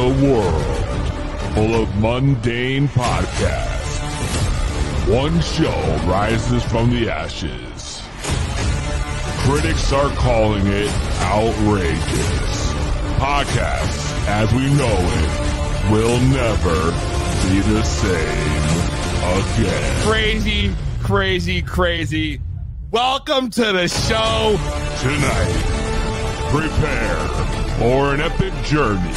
a world full of mundane podcasts, one show rises from the ashes. Critics are calling it outrageous. Podcasts, as we know it, will never be the same again. Crazy, crazy, crazy. Welcome to the show. Tonight, prepare for an epic journey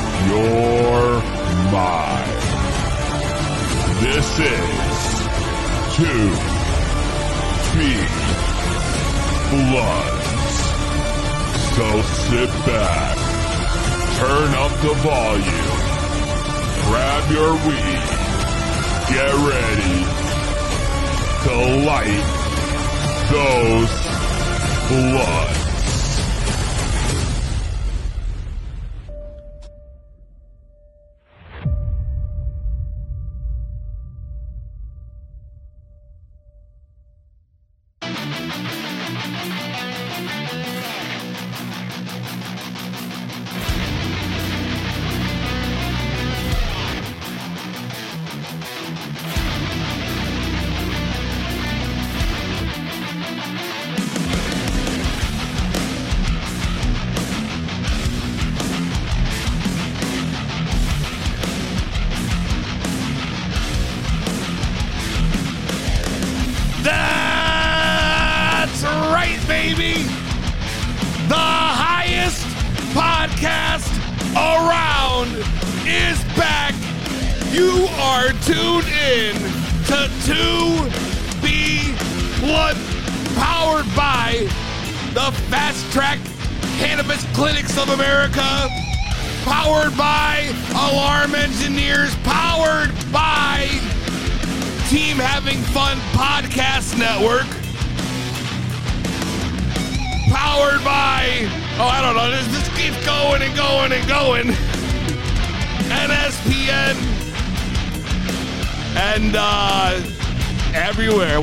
your mind. This is 2 Be Blunt. So sit back, turn up the volume, grab your weed, get ready to light those blunts.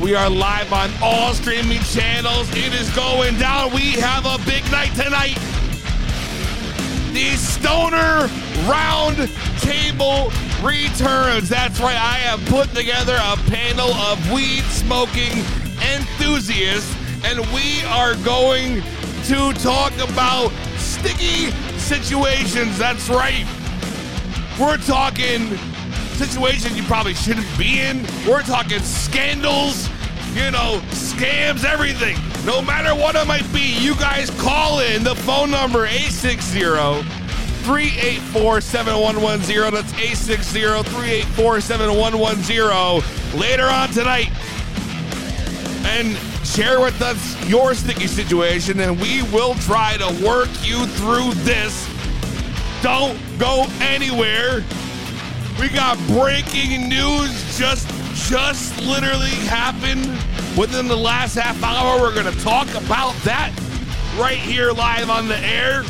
We are live on all streaming channels. It is going down. We have a big night tonight. The Stoner Round Table returns. That's right. I have put together a panel of weed smoking enthusiasts, and we are going to talk about sticky situations. That's right. We're talking situations you probably shouldn't be in. We're talking scandals, you know, scams, everything. No matter what it might be, you guys call in the phone number 860-384-7110. That's 860-384-7110 later on tonight. And share with us your sticky situation, and we will try to work you through this. Don't go anywhere. We got breaking news just literally happened within the last half hour. We're going to talk about that right here live on the air.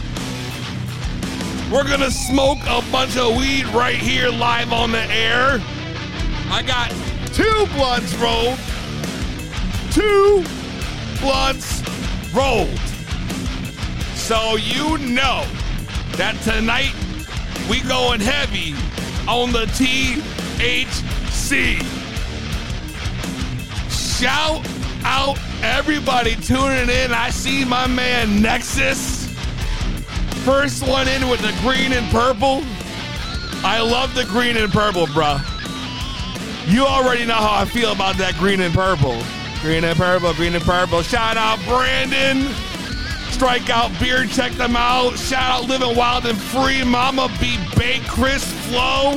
We're going to smoke a bunch of weed right here live on the air. I got 2 blunts rolled. 2 blunts rolled. So you know that tonight we going heavy on the THC. Shout out everybody tuning in. I see my man Nexus. First one in with the green and purple. I love the green and purple, bruh. You already know how I feel about that green and purple. Green and purple, green and purple. Shout out Brandon. Strikeout Beer, check them out. Shout out Living Wild and Free, Mama Be Baked, Chris Flow,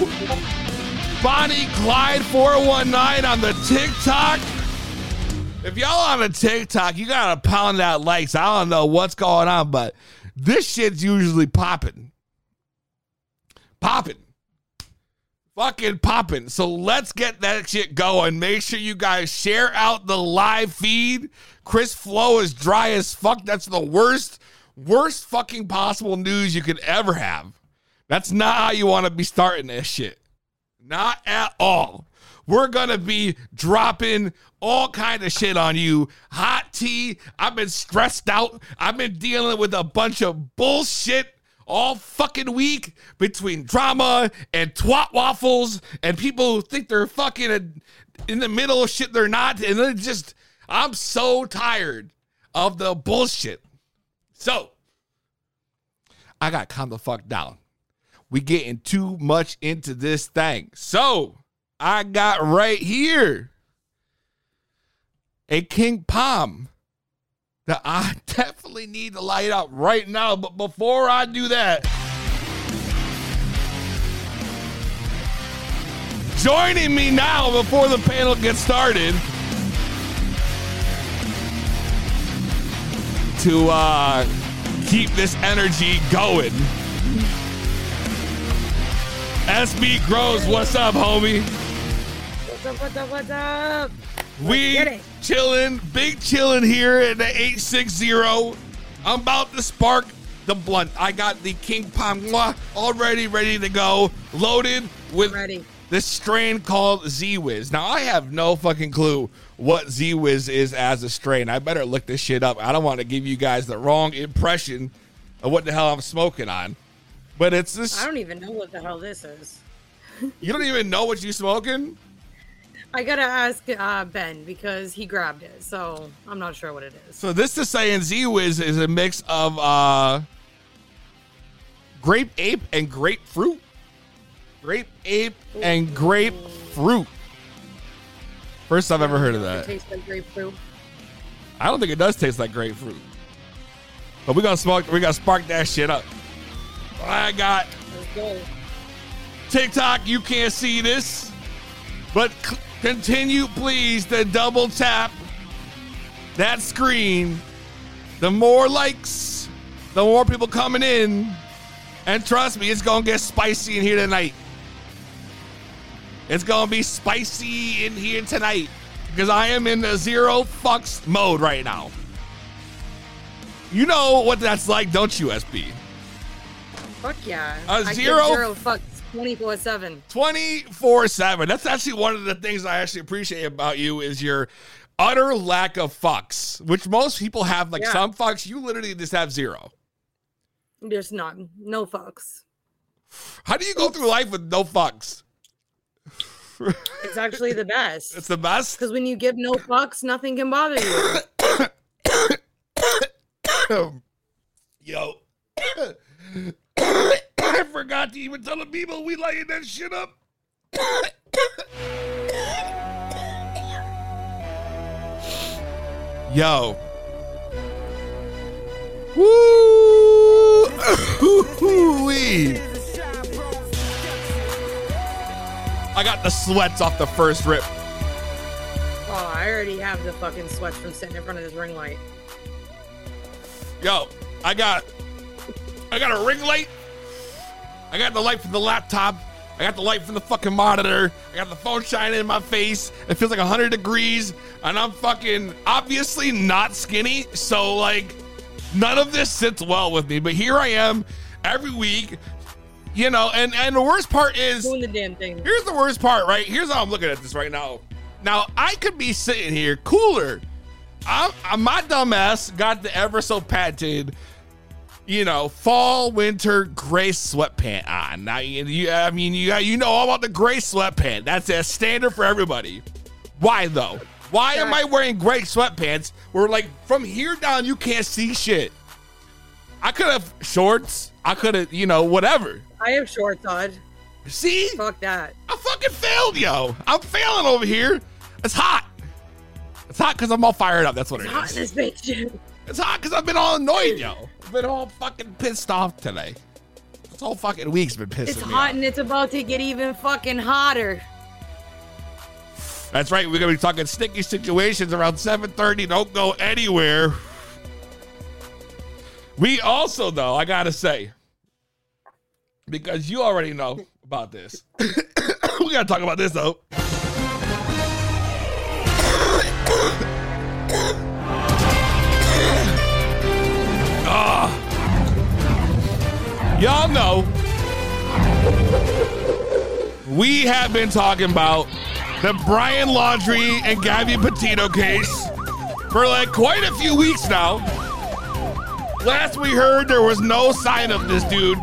Bonnie Clyde 419 on the TikTok. If y'all on the TikTok, you gotta pound out likes. I don't know what's going on, but this shit's usually popping. fucking popping. So let's get that shit going. Make sure you guys share out the live feed. Chris Flow is dry as fuck. That's the worst fucking possible news you could ever have. That's not how you want to be starting this shit. Not at all. We're going to be dropping all kind of shit on you. Hot tea. I've been stressed out. I've been dealing with a bunch of bullshit all fucking week between drama and twat waffles and people who think they're fucking in the middle of shit they're not. And they're just, I'm so tired of the bullshit. So I got to calm the fuck down. We getting too much into this thing. So I got right here a King Palm that I definitely need to light up right now. But before I do that, joining me now before the panel gets started to keep this energy going, SB Grows. What's up, homie? What's up, what's up, what's up? We chilling, big chilling here at the 860. I'm about to spark the blunt. I got the King Palm already ready to go, loaded with this strain called Z Wiz. Now, I have no fucking clue what Z Wiz is as a strain. I better look this shit up. I don't want to give you guys the wrong impression of what the hell I'm smoking on. But it's this. I don't even know what the hell this is. You don't even know what you smoking? I gotta ask Ben because he grabbed it, so I'm not sure what it is. So this is saying Z Wiz is a mix of grape ape and grapefruit. Grape ape and grapefruit. First I've ever heard of that. It tastes like grapefruit. I don't think it does taste like grapefruit. But we gonna smoke. We gonna spark that shit up. I got TikTok. You can't see this, but continue, please, to double tap that screen. The more likes, the more people coming in. And trust me, it's going to get spicy in here tonight. It's going to be spicy in here tonight because I am in the zero fucks mode right now. You know what that's like, don't you, SB? Fuck yeah. A zero fucks 24/7. 24/7. That's actually one of the things I actually appreciate about you is your utter lack of fucks, which most people have. Like some fucks, you literally just have zero. There's none. No fucks. How do you go through life with no fucks? It's actually the best. It's the best? Because when you give no fucks, nothing can bother you. Yo. I forgot to even tell the people we lighting that shit up. Yo. Woo! Hoo-wee. I got the sweats off the first rip. Oh, I already have the fucking sweats from sitting in front of this ring light. Yo, I got a ring light. I got the light from the laptop. I got the light from the fucking monitor. I got the phone shining in my face. It feels like 100 degrees. And I'm fucking obviously not skinny. So, like, none of this sits well with me. But here I am every week, you know. And the worst part is, doing the damn thing. Here's the worst part, right? Here's how I'm looking at this right now. Now, I could be sitting here cooler. My dumb ass got the ever so patented, you know, fall, winter, gray sweatpant on. Now, you know all about the gray sweatpant. That's a standard for everybody. Why, though? Why am I wearing gray sweatpants where, like, from here down, you can't see shit? I could have shorts. I could have, you know, whatever. I have shorts on. See? Fuck that. I fucking failed, yo. I'm failing over here. It's hot. It's hot because I'm all fired up. That's what it is. Hot in this bitch. It's hot because I've been all annoyed, yo. I've been all fucking pissed off today. This whole fucking week's been pissing me off. It's hot and it's about to get even fucking hotter. That's right. We're going to be talking sticky situations around 7:30. Don't go anywhere. We also, though, I got to say, because you already know about this. We gotta talk about this though. Y'all know we have been talking about the Brian Laundrie and Gabby Petito case for like quite a few weeks now. Last we heard, there was no sign of this dude.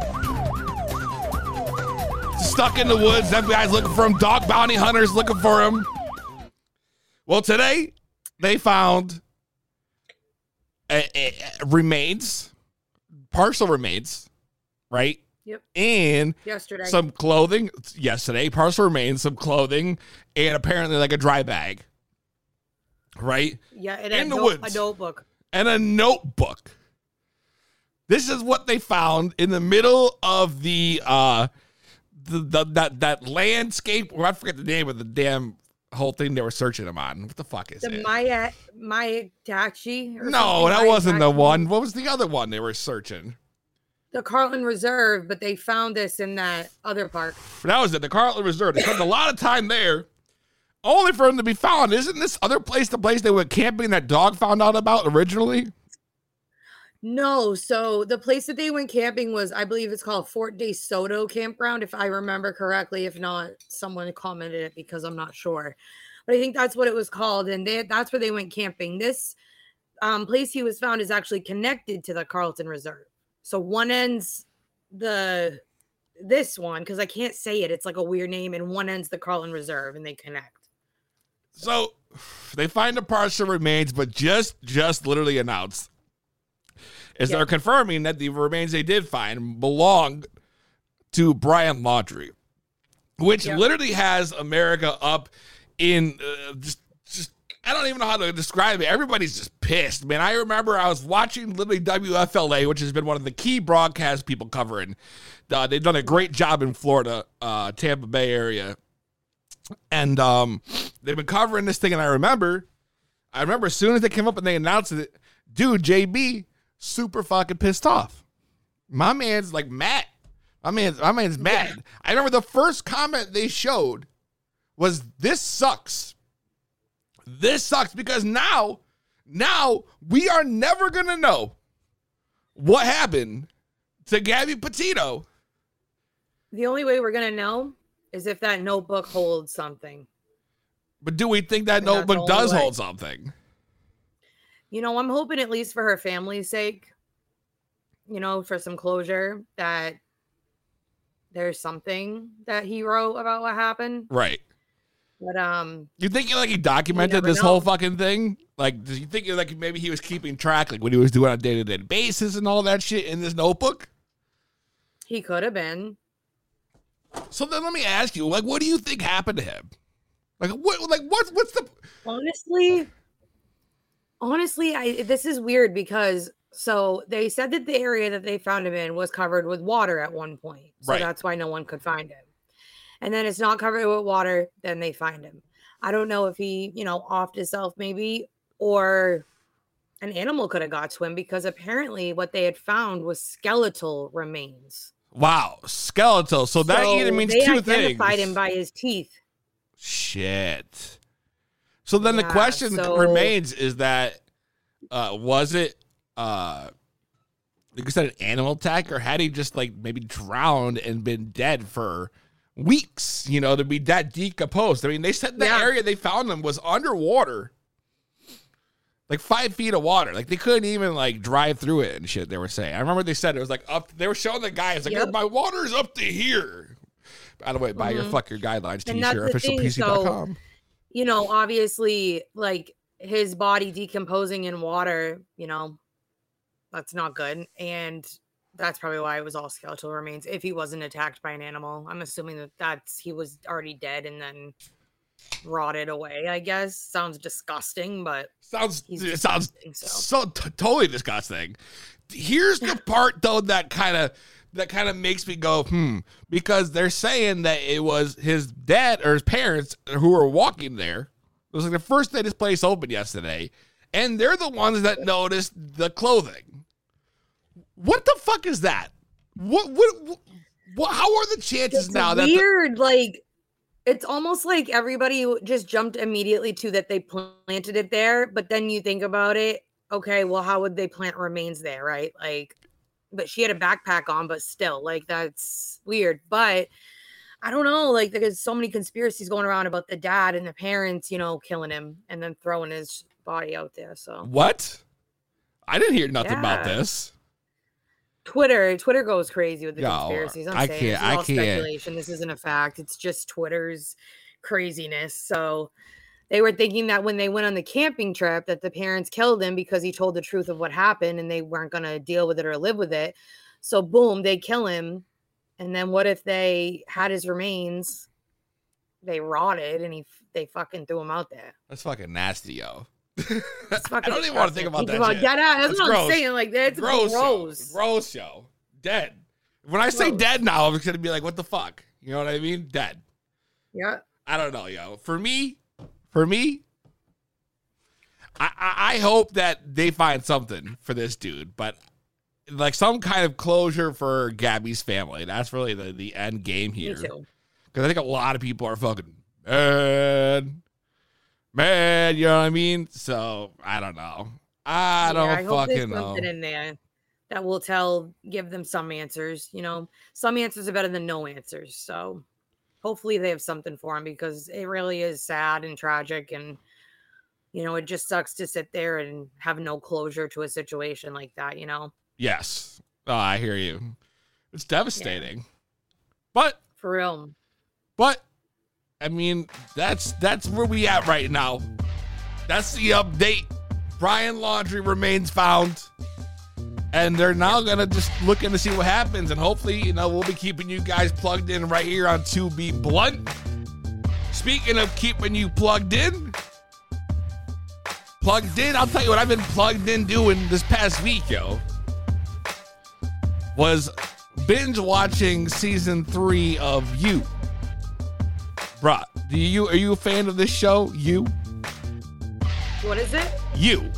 Stuck in the woods. FBI's looking for him. Dog bounty hunters looking for him. Well, today they found remains, partial remains, right? Yep. And yesterday, some clothing. Yesterday, partial remains, some clothing, and apparently like a dry bag, right? Yeah, and in the woods, a notebook. And a notebook. This is what they found in the middle of that landscape, or I forget the name of the damn whole thing they were searching them on. What the fuck is it? Mayatachi? No, that wasn't the one. What was the other one they were searching? The Carlton Reserve, but they found this in that other park. That was it, the Carlton Reserve. They spent a lot of time there, only for them to be found. Isn't this other place the place they went camping that dog found out about originally? No, so the place that they went camping was, I believe it's called Fort De Soto Campground, if I remember correctly. If not, someone commented it because I'm not sure. But I think that's what it was called, and that's where they went camping. This place he was found is actually connected to the Carlton Reserve. So one end's this one, because I can't say it. It's like a weird name, and one end's the Carlton Reserve, and they connect. So they find the partial remains, but just literally announced. Is they're confirming that the remains they did find belonged to Brian Laundrie, which literally has America up in just I don't even know how to describe it. Everybody's just pissed, man. I remember I was watching literally WFLA, which has been one of the key broadcasts people covering. They've done a great job in Florida, Tampa Bay area, and they've been covering this thing. And I remember as soon as they came up and they announced it, dude, JB. Super fucking pissed off. My man's like mad. My man's mad. Yeah. I remember the first comment they showed was, "This sucks. This sucks," because now we are never gonna know what happened to Gabby Petito. The only way we're gonna know is if that notebook holds something. But do we think that notebook does hold something? You know, I'm hoping at least for her family's sake, you know, for some closure, that there's something that he wrote about what happened. Right. But you think like he documented this whole fucking thing? Like, do you think like maybe he was keeping track, like what he was doing on a day-to-day basis and all that shit in this notebook? He could have been. So then let me ask you, like, what do you think happened to him? Like what's the Honestly, this is weird because so they said that the area that they found him in was covered with water at one point. So that's why no one could find him. And then it's not covered with water, then they find him. I don't know if he, offed himself maybe, or an animal could have got to him, because apparently what they had found was skeletal remains. Wow, skeletal. So that either means two things. They identified him by his teeth. Shit. So then the question remains is that, was it, like you said, an animal attack, or had he just like maybe drowned and been dead for weeks, to be that decomposed? I mean, they said the area they found him was underwater, like 5 feet of water. Like they couldn't even like drive through it and shit, they were saying. I remember they said it was like up, they were showing the guys like, my water is up to here. By the way, buy your fuck your guidelines t-shirt, officialpc.com. Obviously, like, his body decomposing in water, that's not good. And that's probably why it was all skeletal remains, if he wasn't attacked by an animal. I'm assuming that's he was already dead and then rotted away, I guess. Sounds disgusting, but... Totally disgusting. Here's the part, though, that kind of makes me go, because they're saying that it was his dad or his parents who were walking there. It was like the first day this place opened yesterday, and they're the ones that noticed the clothing. What the fuck is that? What how are the chances it's now? Weird, It's almost like everybody just jumped immediately to that they planted it there, but then you think about it, okay, well, how would they plant remains there, right? Like, but she had a backpack on, but still, like, that's weird. But I don't know, like, there's so many conspiracies going around about the dad and the parents, you know, killing him and then throwing his body out there, so. What? I didn't hear nothing about this. Twitter goes crazy with the conspiracies. I can't. Speculation. This isn't a fact. It's just Twitter's craziness. So they were thinking that when they went on the camping trip that the parents killed him because he told the truth of what happened and they weren't going to deal with it or live with it. So boom, they kill him. And then what if they had his remains? They rotted and they fucking threw him out there. That's fucking nasty, yo. I don't even want to think about that shit. That's what I'm saying. Like, that's gross. Gross, yo. Dead. When I say dead now, I'm just going to be like, what the fuck? You know what I mean? Dead. Yeah. I don't know, yo. For me, I hope that they find something for this dude, but like some kind of closure for Gabby's family. That's really the end game here. Me too. Because I think a lot of people are fucking mad, you know what I mean? So I don't know. I hope there's something in there that will give them some answers. You know, some answers are better than no answers. So hopefully they have something for him because it really is sad and tragic, and you know, it just sucks to sit there and have no closure to a situation like that. You know? Yes, I hear you. It's devastating, but for real, but. I mean, that's where we at right now. That's the update. Brian Laundrie remains found. And they're now going to just look in to see what happens. And hopefully, you know, we'll be keeping you guys plugged in right here on 2 Be Blunt. Speaking of keeping you plugged in, I'll tell you what I've been plugged in doing this past week, yo. Was binge watching season 3 of You. Bruh, are you a fan of this show? You? What is it? You.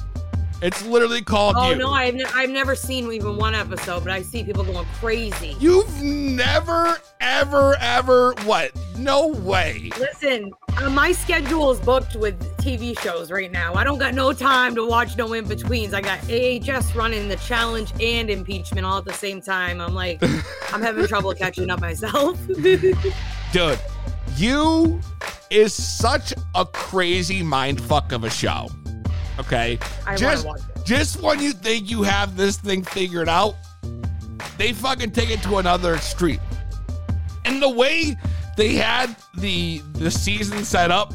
It's literally called You. Oh, no, I've never seen even one episode, but I see people going crazy. You've never, ever, ever, what? No way. Listen, my schedule is booked with TV shows right now. I don't got no time to watch no in-betweens. I got AHS running the challenge and impeachment all at the same time. I'm like, I'm having trouble catching up myself. Dude. You is such a crazy mindfuck of a show. Okay? Just when you think you have this thing figured out, they fucking take it to another extreme. And the way they had the season set up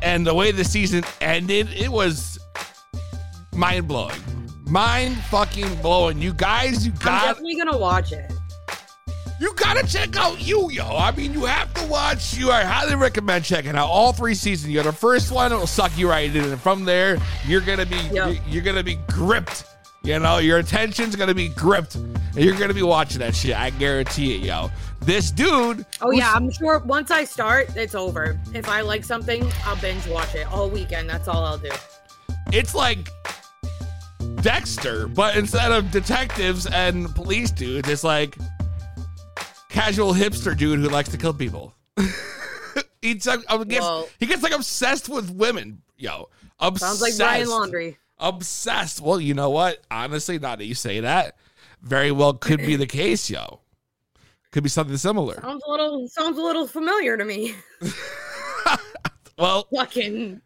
and the way the season ended, it was mind-blowing. Mind-fucking-blowing. You guys, I'm definitely going to watch it. You gotta check out You, yo. I mean, you have to watch You. I highly recommend checking out all 3 seasons. You got the first one, it'll suck you right in. And from there, you're gonna be you're gonna be gripped. You know, your attention's gonna be gripped. And you're gonna be watching that shit. I guarantee it, yo. This dude. Oh yeah, I'm sure once I start, it's over. If I like something, I'll binge watch it all weekend. That's all I'll do. It's like Dexter, but instead of detectives and police dudes, it's like casual hipster dude who likes to kill people. He gets like obsessed with women, yo. Sounds like Brian Laundrie. Obsessed. Well, you know what? Honestly, now that you say that, very well could be the case, yo. Could be something similar. Sounds a little familiar to me. Well, fucking.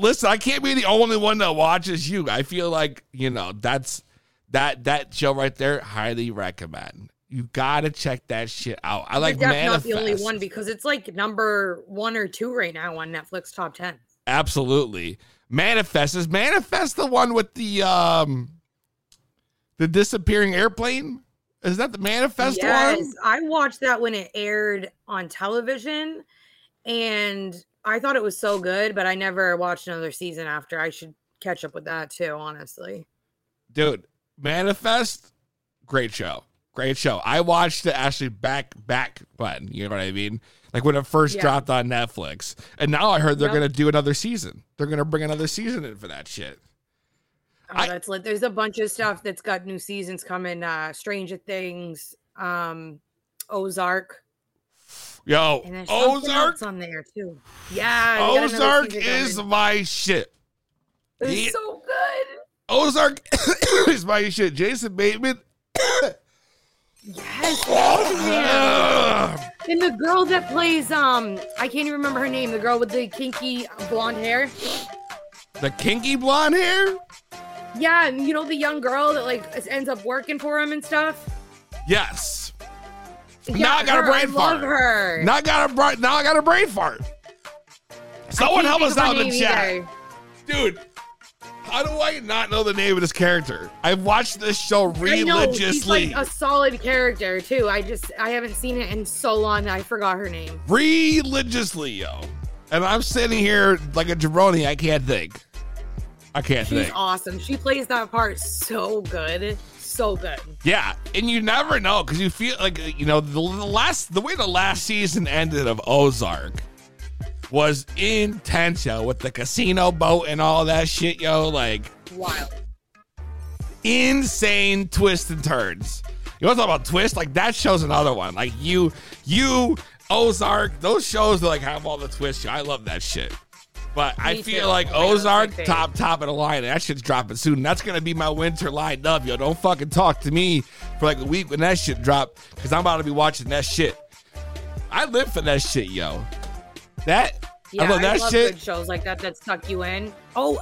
Listen, I can't be the only one that watches You. I feel like, you know, that's that show right there. Highly recommend. You gotta check that shit out. I like Manifest. Not the only one because it's like number 1 or 2 right now on Netflix top 10. Absolutely, Manifest is the one with the disappearing airplane. Is that the Manifest one? Yes, I watched that when it aired on television, and I thought it was so good, but I never watched another season after. I should catch up with that too, honestly. Dude, Manifest, great show. Great show. I watched it actually back when, you know what I mean? Like when it first dropped on Netflix. And now I heard they're going to do another season. They're going to bring another season in for that shit. Oh, that's lit. There's a bunch of stuff that's got new seasons coming. Stranger Things, Ozark. Yo, and Ozark on there too. Yeah, Ozark is my shit. It's so good. Ozark is my shit. Jason Bateman. Yes. And the girl that plays I can't even remember her name. The girl with the kinky blonde hair. The kinky blonde hair? Yeah, you know the young girl that like ends up working for him and stuff. Yes. Yeah, now I got a brain fart. I love her. Now I got a brain fart. Someone help us out in the chat, dude. How do I not know the name of this character? I've watched this show religiously. I know, she's like a solid character too. I haven't seen it in so long that I forgot her name. Religiously, yo. And I'm sitting here like a jabroni. I can't think. She's awesome. She plays that part so good. So good. Yeah. And you never know because you feel like, you know, the way the last season ended of Ozark was intense, yo, with the casino boat and all that shit, yo. Like, wild. Insane twists and turns. You want to talk about twists? Like, that show's another one. Like, you, Ozark, those shows that, like, have all the twists. Yo. I love that shit. But Ozark, top of the line. That shit's dropping soon. That's going to be my winter lined up, yo. Don't fucking talk to me for, like, a week when that shit drop, because I'm about to be watching that shit. I live for that shit, yo. I love good shows like that suck you in. Oh,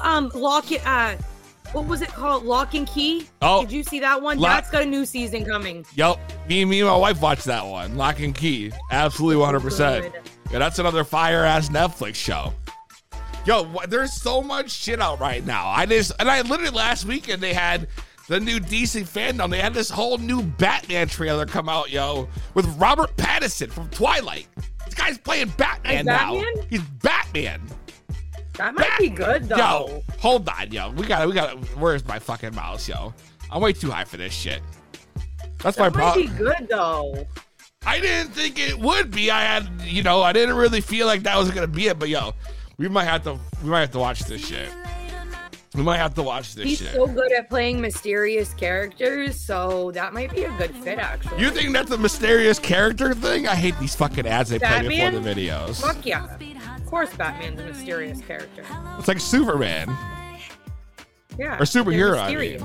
what was it called? Lock and Key? Oh, did you see that one? That's got a new season coming. Yep, me and my wife watched that one. Lock and Key, absolutely 100%. Yeah, that's another fire ass Netflix show. Yo, there's so much shit out right now. I literally last weekend they had the new DC fandom. They had this whole new Batman trailer come out, yo, with Robert Pattinson from Twilight. This guy's playing Batman now. He's Batman. That might be good though. Yo, hold on, yo. We gotta. Where's my fucking mouse, yo? I'm way too high for this shit. That's my problem. That might be good though. I didn't think it would be. I didn't really feel like that was gonna be it. But yo, we might have to watch this shit. He's shit. He's so good at playing mysterious characters, so that might be a good fit, actually. You think that's a mysterious character thing? I hate these fucking ads they play before the videos. Fuck yeah. Of course Batman's a mysterious character. It's like Superman. Yeah. Or superhero, I mean.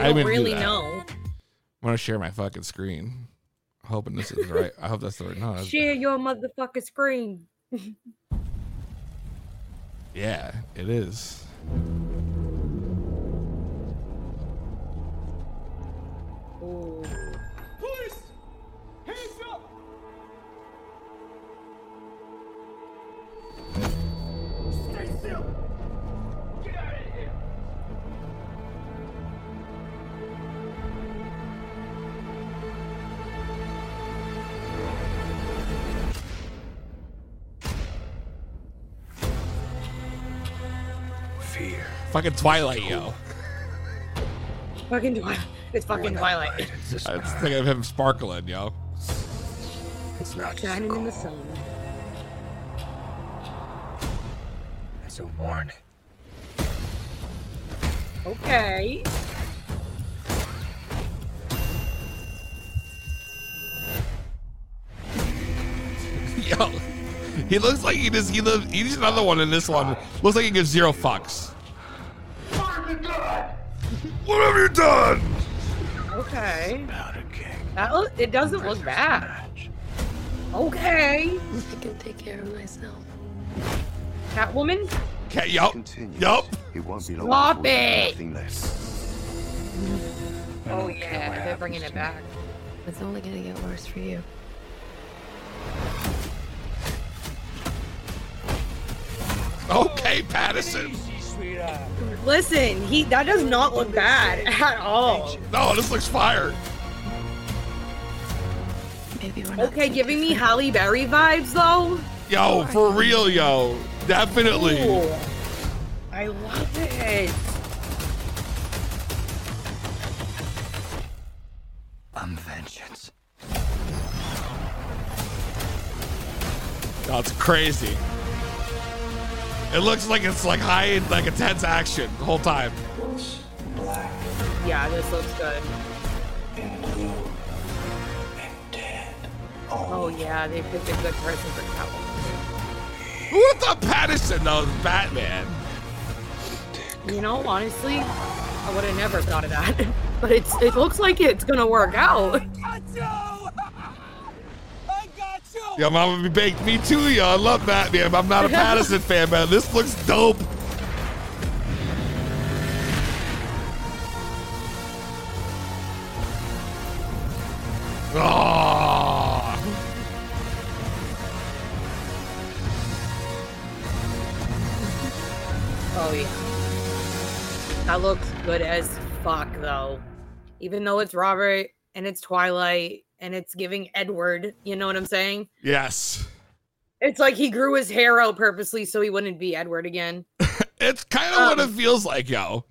I don't really know. I want to share my fucking screen. I'm hoping this is right. I hope that's the right. No, share your motherfucking screen. Yeah, it is. Ooh. Police! Hands up! Stay still! Get out of here! Fear. Fucking Twilight, yo. Fucking Twilight. It's fucking Twilight. I was thinking of him sparkling, yo. It's not shining in the sun. It's a warning. Okay. Yo, he looks like he's another one in this one. Looks like he gives zero fucks. What have you done? Okay. It doesn't look bad. Okay. I can take care of myself. Catwoman? Okay, yup. Yup. Stop it. Oh, yeah. They're bringing it back. It's only going to get worse for you. Okay, Pattinson. Listen, that does not look bad at all. No, this looks fire. Okay, giving me Halle Berry vibes though. Yo, for real, yo. Definitely. Ooh, I love it. I'm vengeance. That's crazy. It looks like it's like high, like intense action the whole time. Yeah, this looks good. In blue and dead. Oh, yeah, they picked a good person for Catwoman. What the Pattinson, though? Batman. You know, honestly, I would have never thought of that. But it looks like it's going to work out. Yo, Mama Be Baked. Me too, yo. I love Batman. I'm not a Pattinson fan, man. This looks dope. Oh. Oh, yeah. That looks good as fuck, though. Even though it's Robert and it's Twilight and it's giving Edward, you know what I'm saying? Yes. It's like he grew his hair out purposely so he wouldn't be Edward again. It's kind of what it feels like, yo.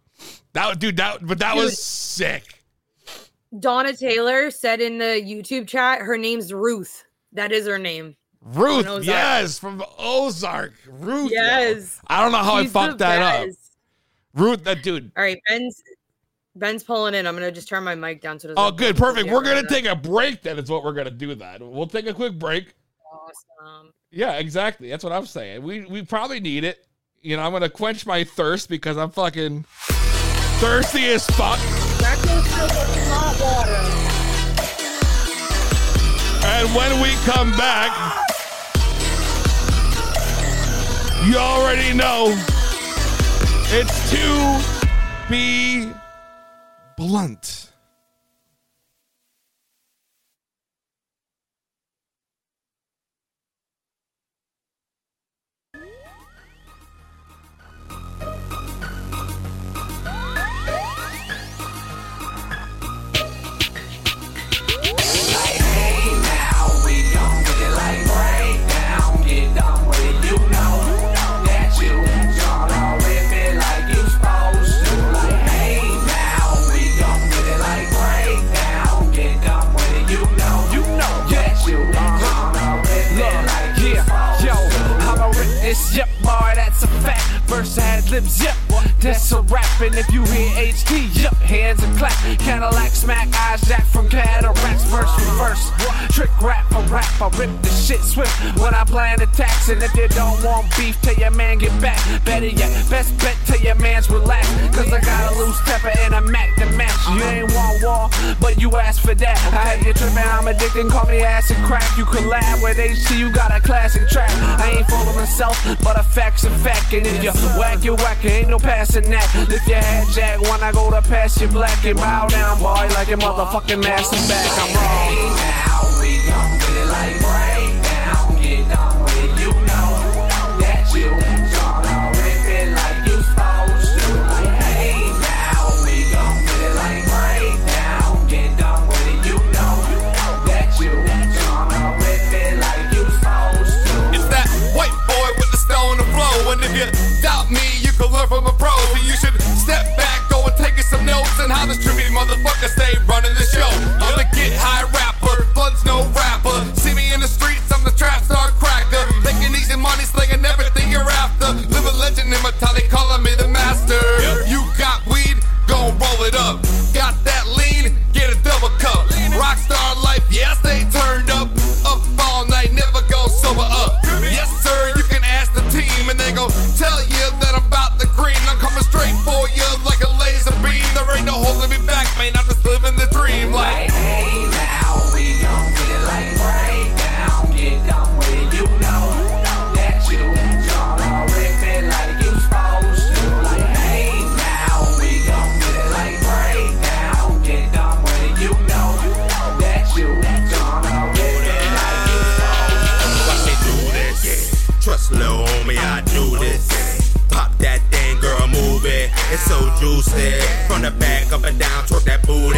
That was sick. Donna Taylor said in the YouTube chat, her name's Ruth. That is her name. Ruth, yes, from Ozark. Ruth. Yes. Yo. I don't know how I fucked that up. Ruth, that dude. All right, Ben's pulling in. I'm going to just turn my mic down. So oh, good. Perfect. We're going to take a break. That is what we're going to do that. We'll take a quick break. Awesome. Yeah, exactly. That's what I'm saying. We probably need it. You know, I'm going to quench my thirst because I'm fucking thirsty as fuck. And when we come back, you already know it's 2 Be Blunt. Yep, boy, that's a fact. Verse had lips, yep, that's a rap. And if you hear HD, yep, hands and clap. Cadillac smack, eyes jack from cataracts. Verse reverse, trick rap for rap. I rip the shit swift when I plan attacks. And if you don't want beef, tell your man get back. Better yet, best bet, tell your man's relax. Cause I got a loose temper and a Mac to match. You ain't want war, but you asked for that. I had you tripping, I'm addicted, call me acid crack. You collab with HD, you got a classic track. I ain't following self, but a fact's a fact. And if you whack, you whack, ain't no passing that. Lift your head, Jack, when I go to pass you black. And bow down, boy, like your motherfucking master back. I'm wrong. Hey, now we gon' get it like right down. Get down with it, you know that you gonna rip it like you supposed to. Hey, now we gon' get it like right down. Get down with it, you know that you gonna rip it like you supposed to. It's that white boy with the stoner flow. And if you doubt me, you can learn from a pro. So you should step back, go and take some notes on how this trippy motherfucker stay running the show. I'm the get high rapper, Blunt's no rapper. See me in the streets, I'm the trap star cracker. Making easy money, slinging everything you're after. Live a legend in my tally, calling me the master. You got weed, gon' roll it up. Got that lean, get a double cup. Rockstar life, yeah, I stay turned up. Up all night, never go sober up. Yes, sir, you can ask the team, and they gon' tell you that I'm about the green. I'm coming straight for you like a laser beam. There ain't no holding me back, man. I'm just living the dream. Like, hey, now we gon' get it like right down. Get down with it, you know that you gonna rip it like you supposed to. Like, hey, now we gon' get it like right down. Get down with it, you know that you gonna rip it like you supposed to. I can do this. Yeah. Trust little homie, I do this. Pop that thing, girl, move it. It's so juicy. From the back up and down, twerk that booty.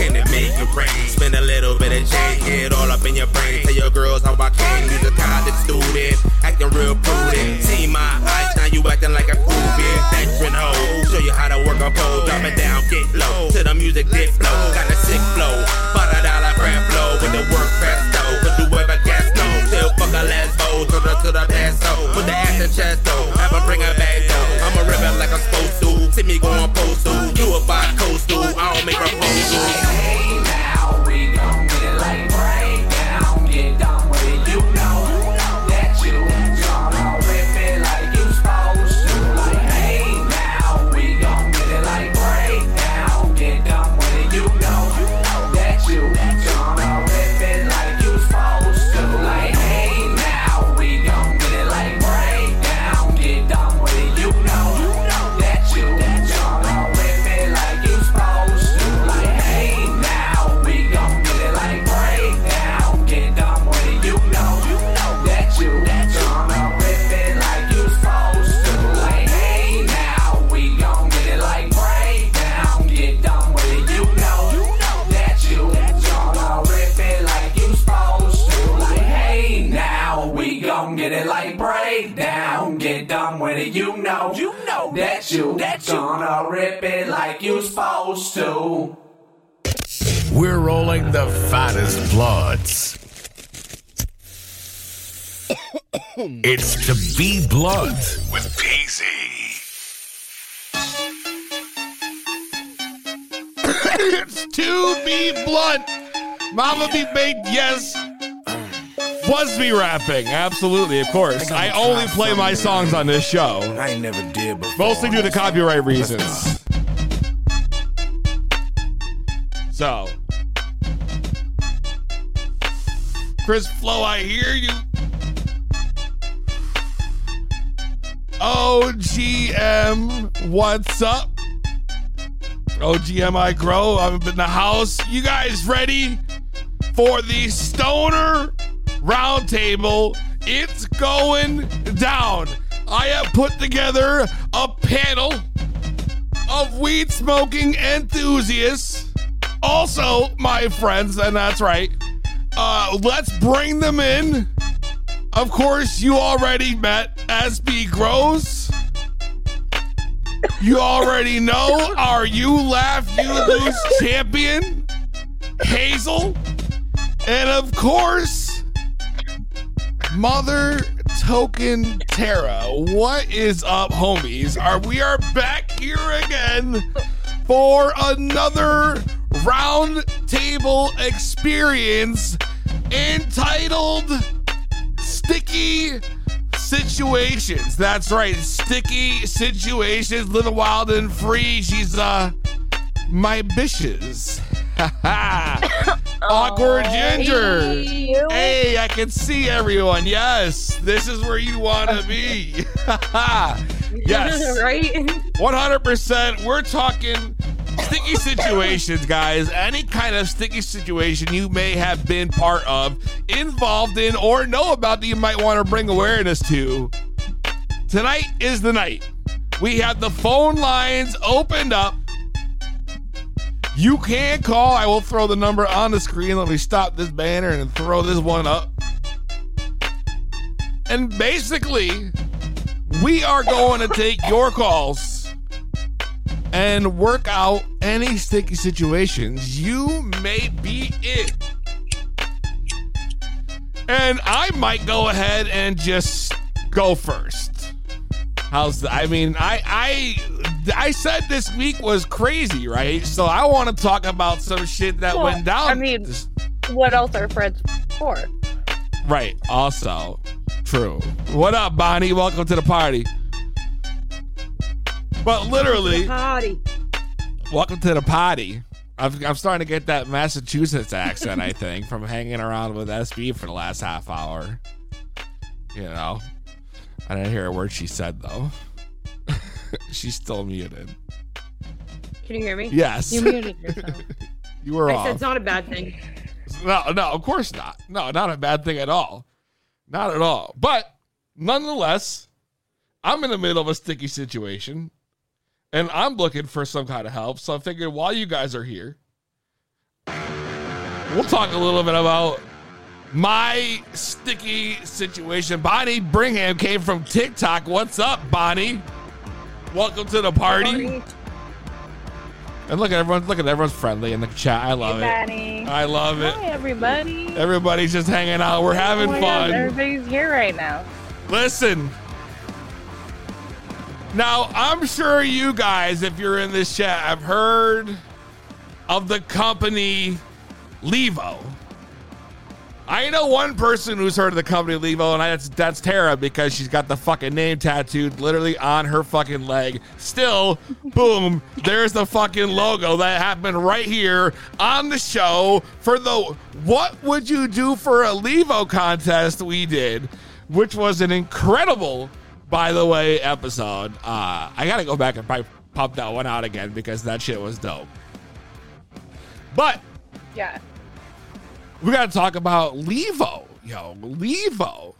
Can it make it rain? Spend a little bit of change, get all up in your brain. Tell your girls how I came. You the college student, acting real prudent. See my eyes, now you acting like a cool bitch. That trend hoe, show you how to work a pole. Drop it down, get low, till the music dip flow. Got a sick flow, $5 brand flow. With the work fast though, but do whatever gas no. Still fuck a lesbo, throw her to the pesto. Put the ass in chest though, have a bring her back. I'm a rebel like I'm supposed to. See me going postal. You a bi-coastal. I don't make proposals. Hey, now we gon' get it like right down. Get you know that you gonna rip it like you supposed to. We're rolling the fattest bloods. It's 2 Be Blunt with PZ. It's 2 Be Blunt. Mama Be Baked, yes. Was me rapping, absolutely, of course. I only play my songs on this show. I ain't never did before. Mostly due to copyright reasons. So, Chris Flow, I hear you. OGM, what's up? OGM, I grow. I'm up in the house. You guys ready for the Stoner Round Table? It's going down. I have put together a panel of weed smoking enthusiasts. Also, my friends, and that's right. Let's bring them in. Of course, you already met SB Grows. You already know our You Laugh, You Lose champion, Hazel. And of course, Mother Token Terra. What is up, homies? We are back here again for another round table experience entitled Sticky Situations. That's right, Sticky Situations. Living Wild and Free. She's my bitches. Awkward Ginger. Hey, I can see everyone. Yes, this is where you want to be. Yes, right. 100%. We're talking sticky situations, guys. Any kind of sticky situation you may have been part of, involved in, or know about that you might want to bring awareness to. Tonight is the night. We have the phone lines opened up. You can call. I will throw the number on the screen. Let me stop this banner and throw this one up. And basically, we are going to take your calls and work out any sticky situations you may be in. And I might go ahead and just go first. I said this week was crazy, right? So I want to talk about some shit that went down. I mean, what else are friends for? Right. Also, true. What up, Bonnie? Welcome to the party. But literally, welcome to the potty. I'm starting to get that Massachusetts accent, I think, from hanging around with SB for the last half hour. You know, I didn't hear a word she said, though. She's still muted. Can you hear me? Yes. You muted yourself. You were off. I said it's not a bad thing. No, of course not. No, not a bad thing at all. Not at all. But nonetheless, I'm in the middle of a sticky situation. And I'm looking for some kind of help, so I figured while you guys are here, we'll talk a little bit about my sticky situation. Bonnie Brigham came from TikTok. What's up, Bonnie? Welcome to the party. And look at everyone's friendly in the chat. I love it. Bonnie. I love it. Hi, everybody. Everybody's just hanging out. We're having fun. God, everybody's here right now. Listen. Now, I'm sure you guys, if you're in this chat, have heard of the company Levo. I know one person who's heard of the company Levo, and that's Terra, because she's got the fucking name tattooed literally on her fucking leg. Still, boom, there's the fucking logo that happened right here on the show for the What Would You Do for a Levo contest we did, which was an incredible, by the way, episode. I got to go back and probably pop that one out again because that shit was dope. But yeah, we got to talk about Levo. Yo, Levo.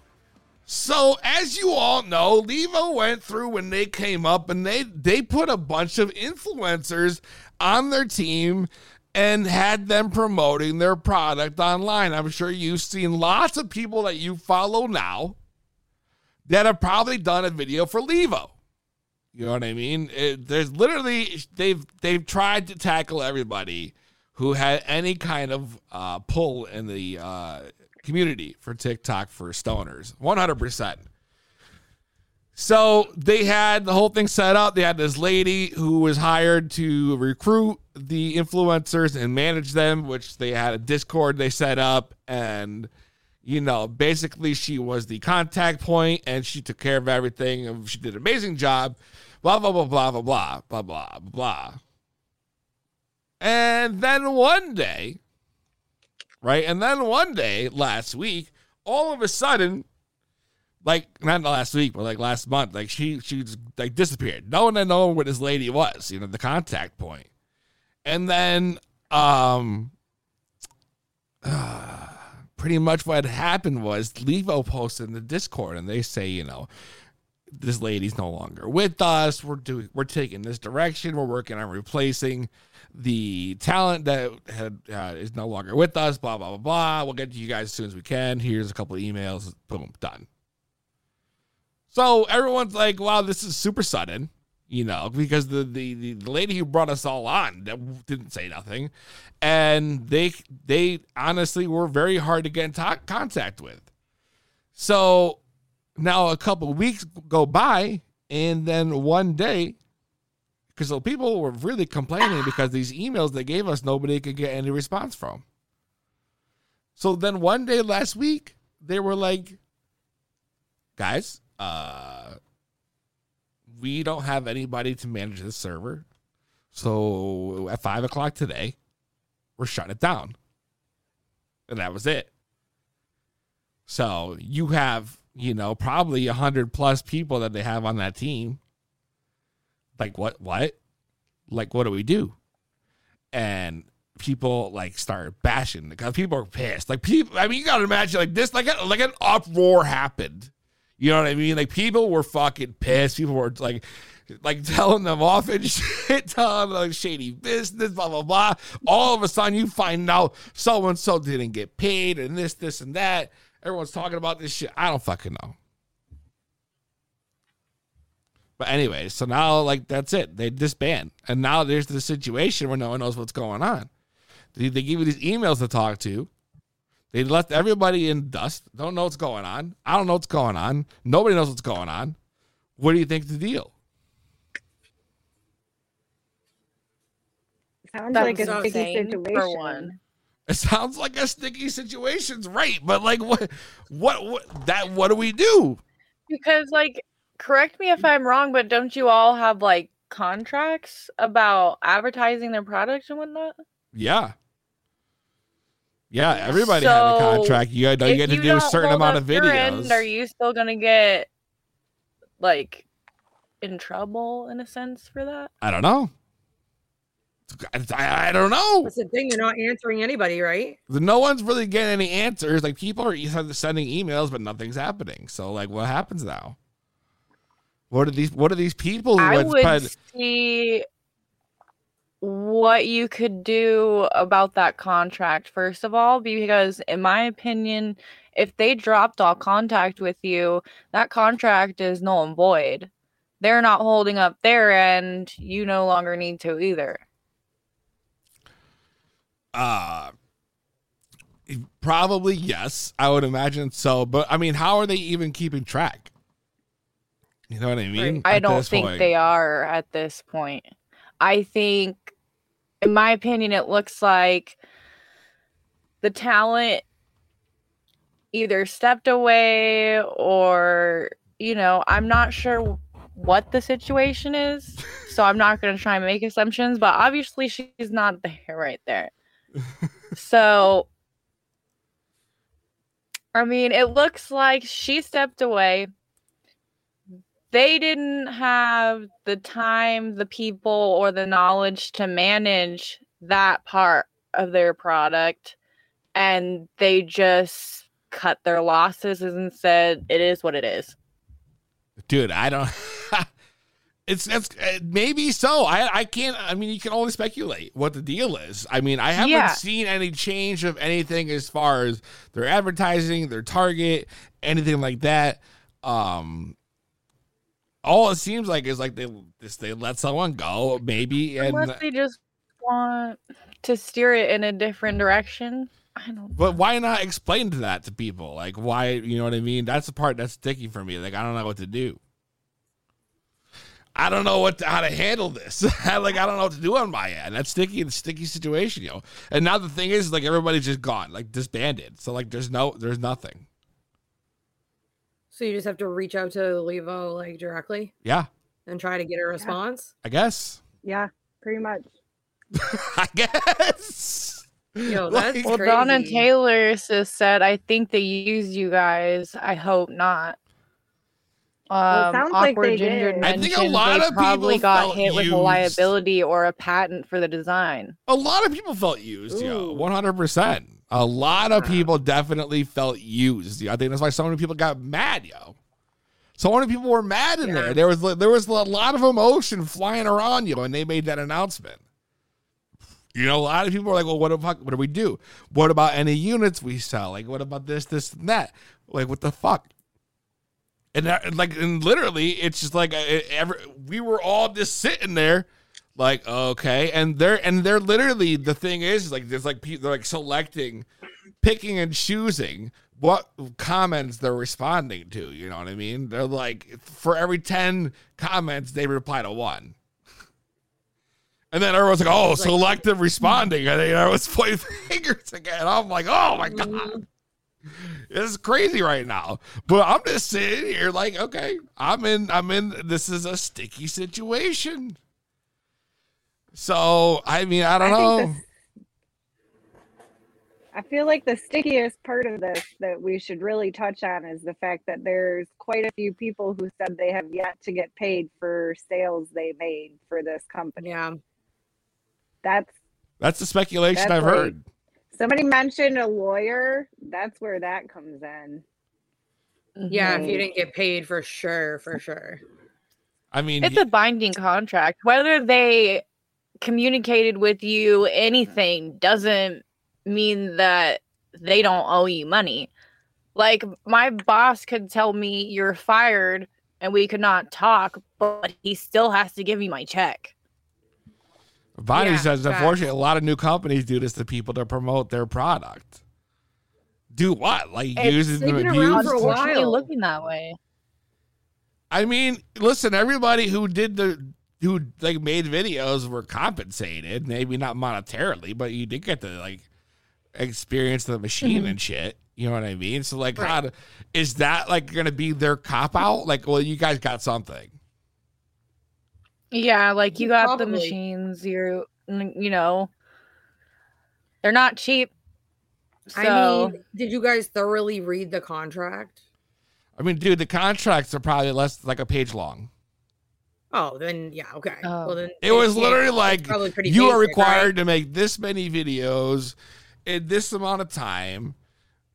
So as you all know, Levo went through when they came up and they put a bunch of influencers on their team and had them promoting their product online. I'm sure you've seen lots of people that you follow now that have probably done a video for Levo. You know what I mean? There's literally they've tried to tackle everybody who had any kind of pull in the community for TikTok for stoners, 100%. So they had the whole thing set up. They had this lady who was hired to recruit the influencers and manage them, which they had a Discord they set up. And, you know, basically she was the contact point and she took care of everything. And she did an amazing job. Blah, blah, blah, blah, blah, blah, blah, blah, blah. And then one day, right? And then one day last week, all of a sudden, like, not last week, but like last month, like she like disappeared. No one had known where this lady was, you know, the contact point. And then pretty much what happened was Levo posted in the Discord and they say, you know, this lady's no longer with us. We're taking this direction. We're working on replacing the talent that is no longer with us. Blah, blah, blah, blah. We'll get to you guys as soon as we can. Here's a couple of emails. Boom, done. So everyone's like, wow, this is super sudden, you know, because the lady who brought us all on didn't say nothing. And they honestly were very hard to get in contact with. So now a couple of weeks go by, and then one day, because the people were really complaining because these emails they gave us, nobody could get any response from. So then one day last week, they were like, guys, we don't have anybody to manage this server. So at 5 o'clock today, we're shutting it down. And that was it. So you have, you know, probably 100+ people that they have on that team. Like, what? Like, what do we do? And people like start bashing because people are pissed. Like people, I mean, you gotta imagine like this, like an uproar happened. You know what I mean? Like people were fucking pissed. People were like telling them off and shit, telling them like shady business, blah, blah, blah. All of a sudden you find out so-and-so didn't get paid and this and that. Everyone's talking about this shit. I don't fucking know. But anyway, so now like that's it. They disband. And now there's the situation where no one knows what's going on. They give you these emails to talk to. They left everybody in dust. Don't know what's going on. I don't know what's going on. Nobody knows what's going on. What do you think the deal? Sounds like a sticky situation. It sounds like a sticky situation's right, but like what do we do? Because like, correct me if I'm wrong, but don't you all have like contracts about advertising their products and whatnot? Yeah. Yeah, everybody had a contract. You know, you get to do a certain amount of videos. End, are you still going to get, like, in trouble, in a sense, for that? I don't know. I don't know. That's the thing. You're not answering anybody, right? No one's really getting any answers. Like, people are sending emails, but nothing's happening. So, like, what happens now? What are these people? I would see what you could do about that contract, first of all, because in my opinion, if they dropped all contact with you, that contract is null and void. They're not holding up their end. You no longer need to either. Probably yes, I would imagine so. But I mean, how are they even keeping track? You know what I mean? I don't think they are at this point. I think, in my opinion, it looks like the talent either stepped away or, you know, I'm not sure what the situation is. So I'm not going to try and make assumptions, but obviously she's not there right there. So, I mean, it looks like she stepped away. They didn't have the time, the people, or the knowledge to manage that part of their product. And they just cut their losses and said, it is what it is. Dude, I don't... it's maybe so. I can't... I mean, you can only speculate what the deal is. I mean, I haven't seen any change of anything as far as their advertising, their target, anything like that. all it seems like is like they let someone go, maybe. And unless they just want to steer it in a different direction. I don't know. But why not explain that to people? Like, why, you know what I mean? That's the part that's sticky for me. Like, I don't know what to do. I don't know how to handle this. Like, I don't know what to do on my end. That's sticky. It's a sticky situation, yo. And now the thing is, like, everybody's just gone, like, disbanded. So, like, there's nothing. So you just have to reach out to Levo, like, directly? Yeah. And try to get a response? I guess. Yeah, pretty much. I guess. Yo, that's like, crazy. Well, Don and Taylor just said, I think they used you guys. I hope not. Well, it sounds like they did. I think a lot of probably people got hit used. With a liability or a patent for the design. A lot of people felt used, yeah, 100%. A lot of people definitely felt used. I think that's why so many people got mad, yo. So many people were mad in there. There was a lot of emotion flying around, yo, and they made that announcement. You know, a lot of people are like, well, what the fuck? What do we do? What about any units we sell? Like, what about this, and that? Like, what the fuck? And literally, it's just like we were all just sitting there, like, okay. And they're literally, the thing is, like, there's like people, they're like selecting, picking and choosing what comments they're responding to. You know what I mean? They're like, for every 10 comments, they reply to one. And then everyone's like, oh, selective responding. And then everyone's pointing fingers again. I'm like, oh my God. It's crazy right now, but I'm just sitting here like, okay, I'm in, this is a sticky situation. So, I mean, I don't know. I feel like the stickiest part of this that we should really touch on is the fact that there's quite a few people who said they have yet to get paid for sales they made for this company. Yeah. That's the speculation I've heard. Somebody mentioned a lawyer. That's where that comes in. Yeah, if you didn't get paid, for sure. I mean, it's a binding contract. Whether they communicated with you anything doesn't mean that they don't owe you money. Like, my boss could tell me you're fired and we could not talk, but he still has to give me my check. Bonnie says, unfortunately, a lot of new companies do this to people to promote their product. Do what? Like, use them around for a while. Looking that way. I mean, listen, everybody who made videos were compensated, maybe not monetarily, but you did get to like experience the machine and shit. You know what I mean? So, like, God, is that like going to be their cop out? Like, well, you guys got something. Yeah, like you got the machines, you know, they're not cheap. So. I mean, did you guys thoroughly read the contract? I mean, dude, the contracts are probably less like a page long. Oh, then yeah, okay. Well, then it was literally like, you are required to make this many videos in this amount of time.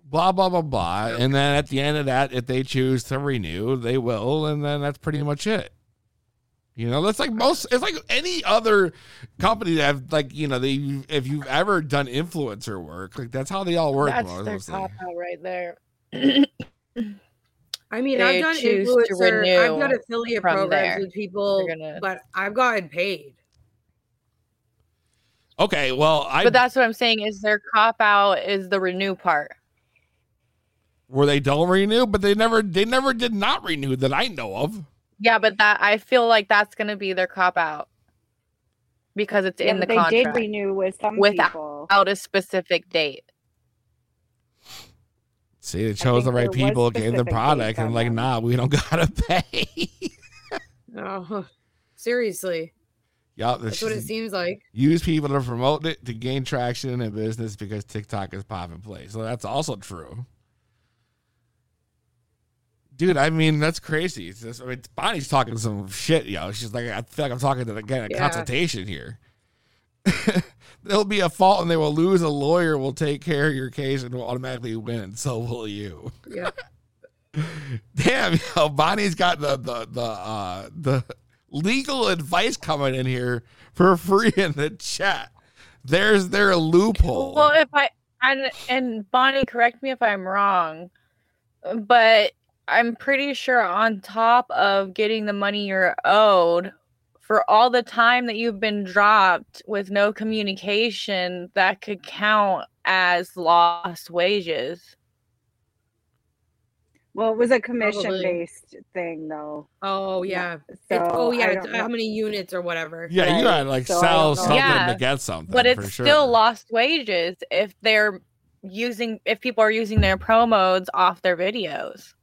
Blah, blah, blah, blah. Okay. And then at the end of that, if they choose to renew, they will. And then that's pretty much it. You know, that's like most, it's like any other company that have like, you know, if you've ever done influencer work, like that's how they all work. That's their cop out right there. I mean, I've done influencer, I've got affiliate programs with people, but I've gotten paid. Okay. Well, but that's what I'm saying is their cop out is the renew part. Where they don't renew, but they never did not renew that I know of. Yeah, but that I feel like that's going to be their cop out because it's in the contract. They did renew with some people without a specific date. See, they chose the right people, gave the product, and like, nah, we don't gotta pay. No, seriously. Yeah, that's what it seems like. Use people to promote it to gain traction in a business because TikTok is pop and play. So that's also true. Dude, I mean, that's crazy. It's just, I mean, Bonnie's talking some shit, yo. She's like, I feel like I'm talking to a consultation here. There'll be a fault and they will lose. A lawyer will take care of your case and will automatically win, and so will you. Yeah. Damn, yo, Bonnie's got the legal advice coming in here for free in the chat. There's their loophole. Well, if I and Bonnie, correct me if I'm wrong, but I'm pretty sure on top of getting the money you're owed for all the time that you've been dropped with no communication, that could count as lost wages. Well, it was a commission-based thing, though. Oh, yeah. So it's, oh, yeah. It's how many units or whatever. Yeah, right? You got to, like, so sell something to get something. But it's still lost wages if they're using, if people are using their promos off their videos.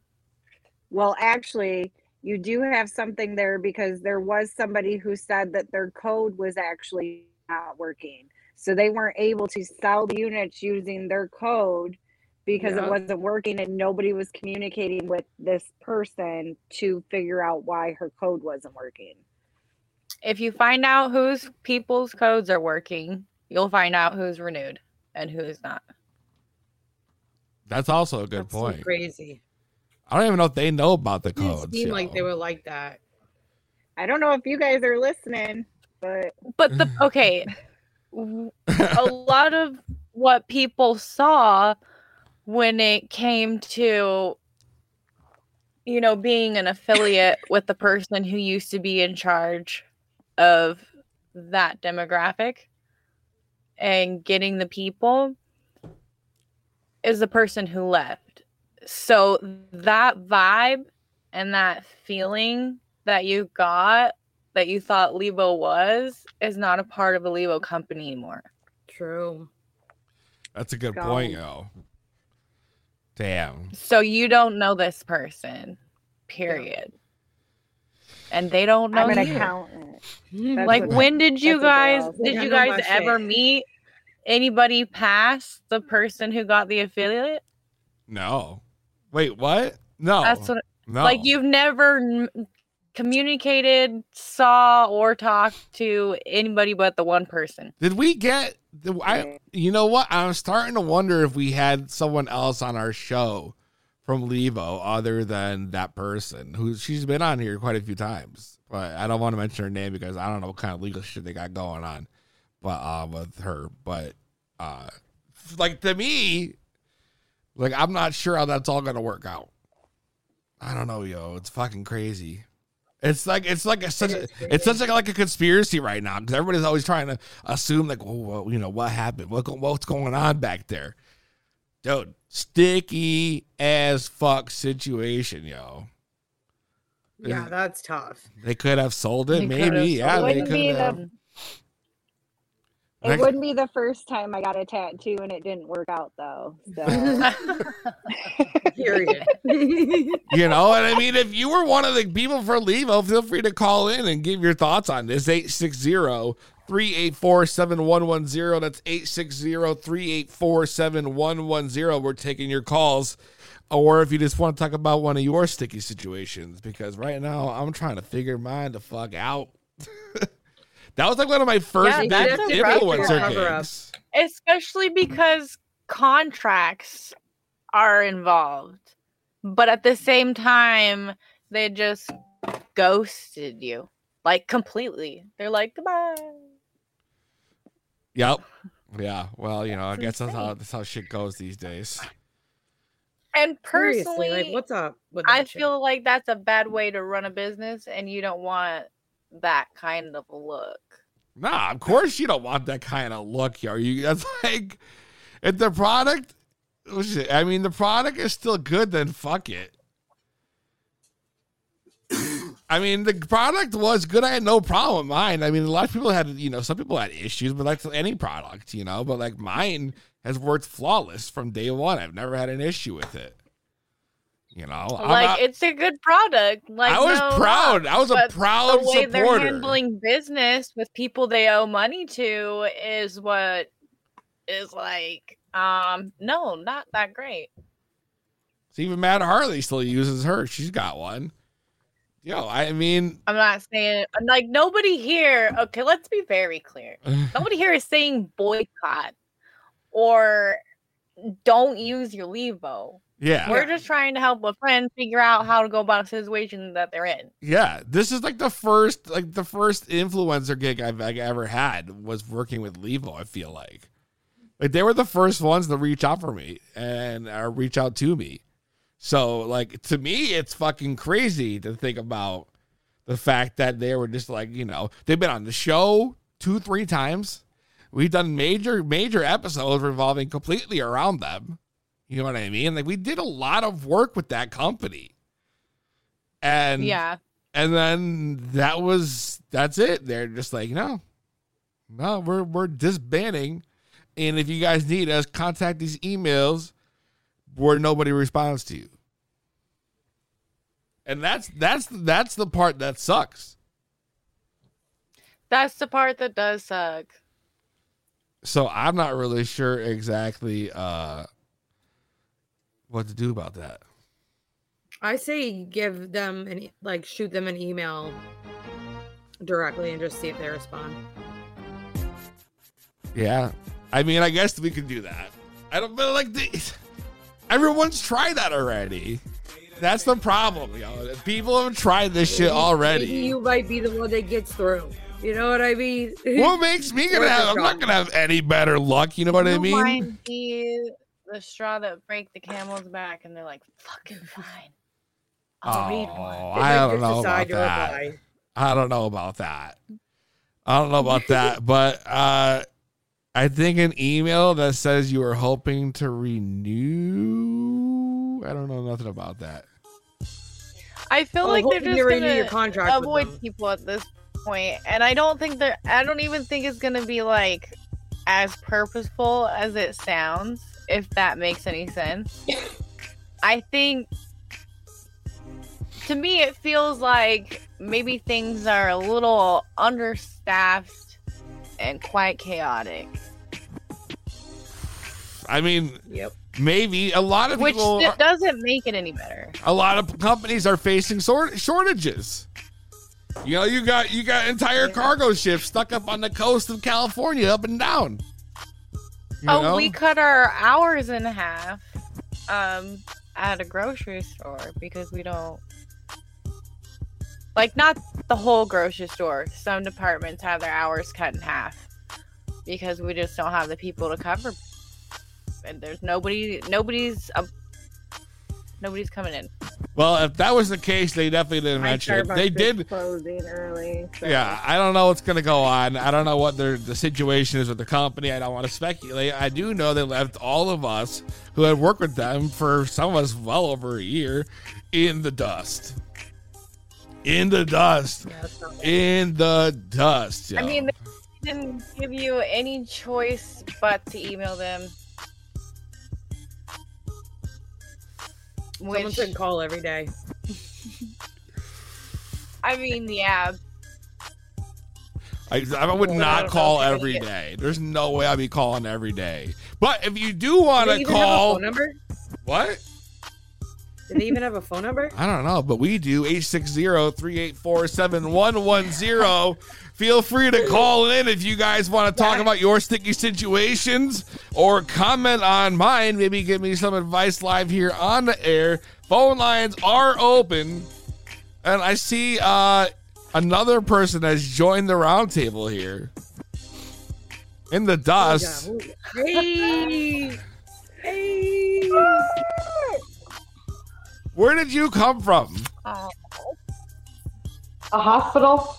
Well, actually, you do have something there because there was somebody who said that their code was actually not working. So they weren't able to sell the units using their code because it wasn't working and nobody was communicating with this person to figure out why her code wasn't working. If you find out whose people's codes are working, you'll find out who's renewed and who is not. That's also a good point. So crazy. I don't even know if they know about the codes. It seemed like they were like that. I don't know if you guys are listening, but the okay, a lot of what people saw when it came to, you know, being an affiliate with the person who used to be in charge of that demographic and getting the people is the person who left. So that vibe and that feeling that you got that you thought Levo was is not a part of the Levo company anymore. True. That's a good point, yo. Damn. So you don't know this person, period. And they don't know you. An like, when did you guys ever meet anybody past the person who got the affiliate? No. Wait, what? No. That's what, no. Like, you've never communicated, saw, or talked to anybody but the one person. Did we get... you know what? I'm starting to wonder if we had someone else on our show from Levo other than that person who she's been on here quite a few times, but I don't want to mention her name because I don't know what kind of legal shit they got going on, but with her. But like to me, like I'm not sure how that's all gonna work out. I don't know, yo. It's fucking crazy. It's such a conspiracy right now because everybody's always trying to assume like, oh, well, you know, what happened? What's going on back there? Dude, sticky as fuck situation, yo. Yeah, that's tough. They could have sold it, maybe. Yeah, they could have. It wouldn't be the first time I got a tattoo and it didn't work out, though. So. Period. You know what I mean? If you were one of the people for Levo, feel free to call in and give your thoughts on this. 860-384-7110. That's 860-384-7110. We're taking your calls. Or if you just want to talk about one of your sticky situations, because right now I'm trying to figure mine the fuck out. That was like one of my first bad influencer gigs. Especially because contracts are involved. But at the same time, they just ghosted you. Like, completely. They're like, goodbye. Yep. Yeah. Well, you know, I guess that's how shit goes these days. And personally, like, what's up with that shit? Feel like that's a bad way to run a business, and you don't want that kind of look. Nah, of course you don't want that kind of look, yo. That's like, if the product, I mean, the product is still good, then fuck it. I mean, the product was good. I had no problem with mine. I mean, a lot of people had, you know, some people had issues, but like any product, you know, but like mine has worked flawless from day one. I've never had an issue with it. You know, like it's a good product. Like I was proud. I was a proud supporter. The way they're handling business with people they owe money to is what is like, no, not that great. It's even Matt Harley still uses her. She's got one. Yo, I mean, I'm not saying like nobody here. Okay, let's be very clear. Nobody here is saying boycott or don't use your Levo. Yeah. We're just trying to help a friend figure out how to go about a situation that they're in. Yeah. This is like the first influencer gig I've ever had was working with Levo, I feel like. Like they were the first ones to reach out to me. So, like, to me, it's fucking crazy to think about the fact that they were just like, you know, they've been on the show 2-3 times. We've done major episodes revolving completely around them. You know what I mean? Like, we did a lot of work with that company. And yeah. And then that's it. They're just like, no, we're disbanding. And if you guys need us, contact these emails where nobody responds to you. And that's the part that sucks. That's the part that does suck. So I'm not really sure exactly what to do about that. I say give them shoot them an email directly and just see if they respond. Yeah. I mean, I guess we could do that. I don't feel like everyone's tried that already. That's the problem, yo. People have tried this shit already. Maybe you might be the one that gets through. You know what I mean? What makes me gonna have? I'm not gonna have any better luck. You know what I mean? Might be the straw that break the camel's back, and they're like, "Fucking fine." I'll read one. I don't know about that. But I think an email that says you were hoping to renew. I don't know nothing about that. I feel like they're just going to avoid people at this point. And I don't even think it's going to be like as purposeful as it sounds, if that makes any sense. I think, to me, it feels like maybe things are a little understaffed and quite chaotic. I mean, yep. Maybe a lot of people... Which doesn't make it any better. A lot of companies are facing shortages. You know, you got entire cargo ships stuck up on the coast of California, up and down. We cut our hours in half at a grocery store because we don't... Like, not the whole grocery store. Some departments have their hours cut in half because we just don't have the people to cover. And there's nobody's coming in. Well, if that was the case, they definitely didn't mention it. They did closing early. So. Yeah, I don't know what's going to go on. I don't know what the situation is with the company. I don't want to speculate. I do know they left all of us who had worked with them for some of us well over a year in the dust. In the dust. Yo. I mean, they didn't give you any choice but to email them. Someone should call every day. I mean, yeah. I would not call every day. There's no way I'd be calling every day. But if you do want to call, do they even have a phone number? What? Do they even have a phone number? I don't know, but we do. 860-384-7110. Feel free to call in if you guys want to talk about your sticky situations or comment on mine. Maybe give me some advice live here on the air. Phone lines are open. And I see another person has joined the round table here. In the dust. Hey. Where did you come from? A hospital.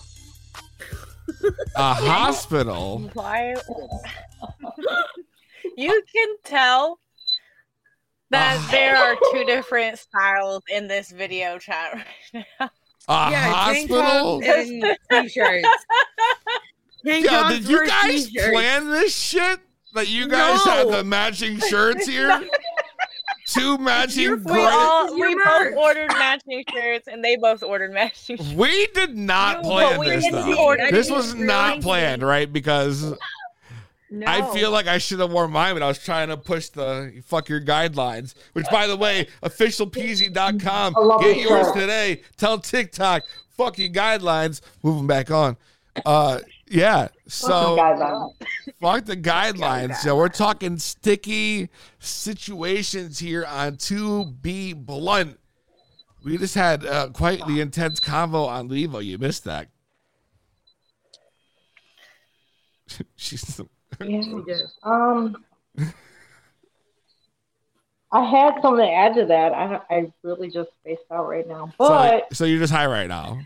A hospital? Why? You can tell that there are two different styles in this video chat right now. Hospital? Tank tops and t-shirts. Yeah, did you guys plan this shit? That you guys had the matching shirts here? Two matching gray. We both ordered matching shirts, and they both ordered matching shirts. We did not plan this, though. This was not planned, right? Because I feel like I should have worn mine, but I was trying to push the fuck your guidelines, which, by the way, officialpeasy.com. Get yours today. Tell TikTok, fuck your guidelines. Moving back on. Yeah, so fuck the guidelines. So we're talking sticky situations here on 2 Be Blunt. We just had quite the intense convo on Levo. You missed that. She's. Yeah, we did. I had something to add to that. I really just spaced out right now. But so you're just high right now.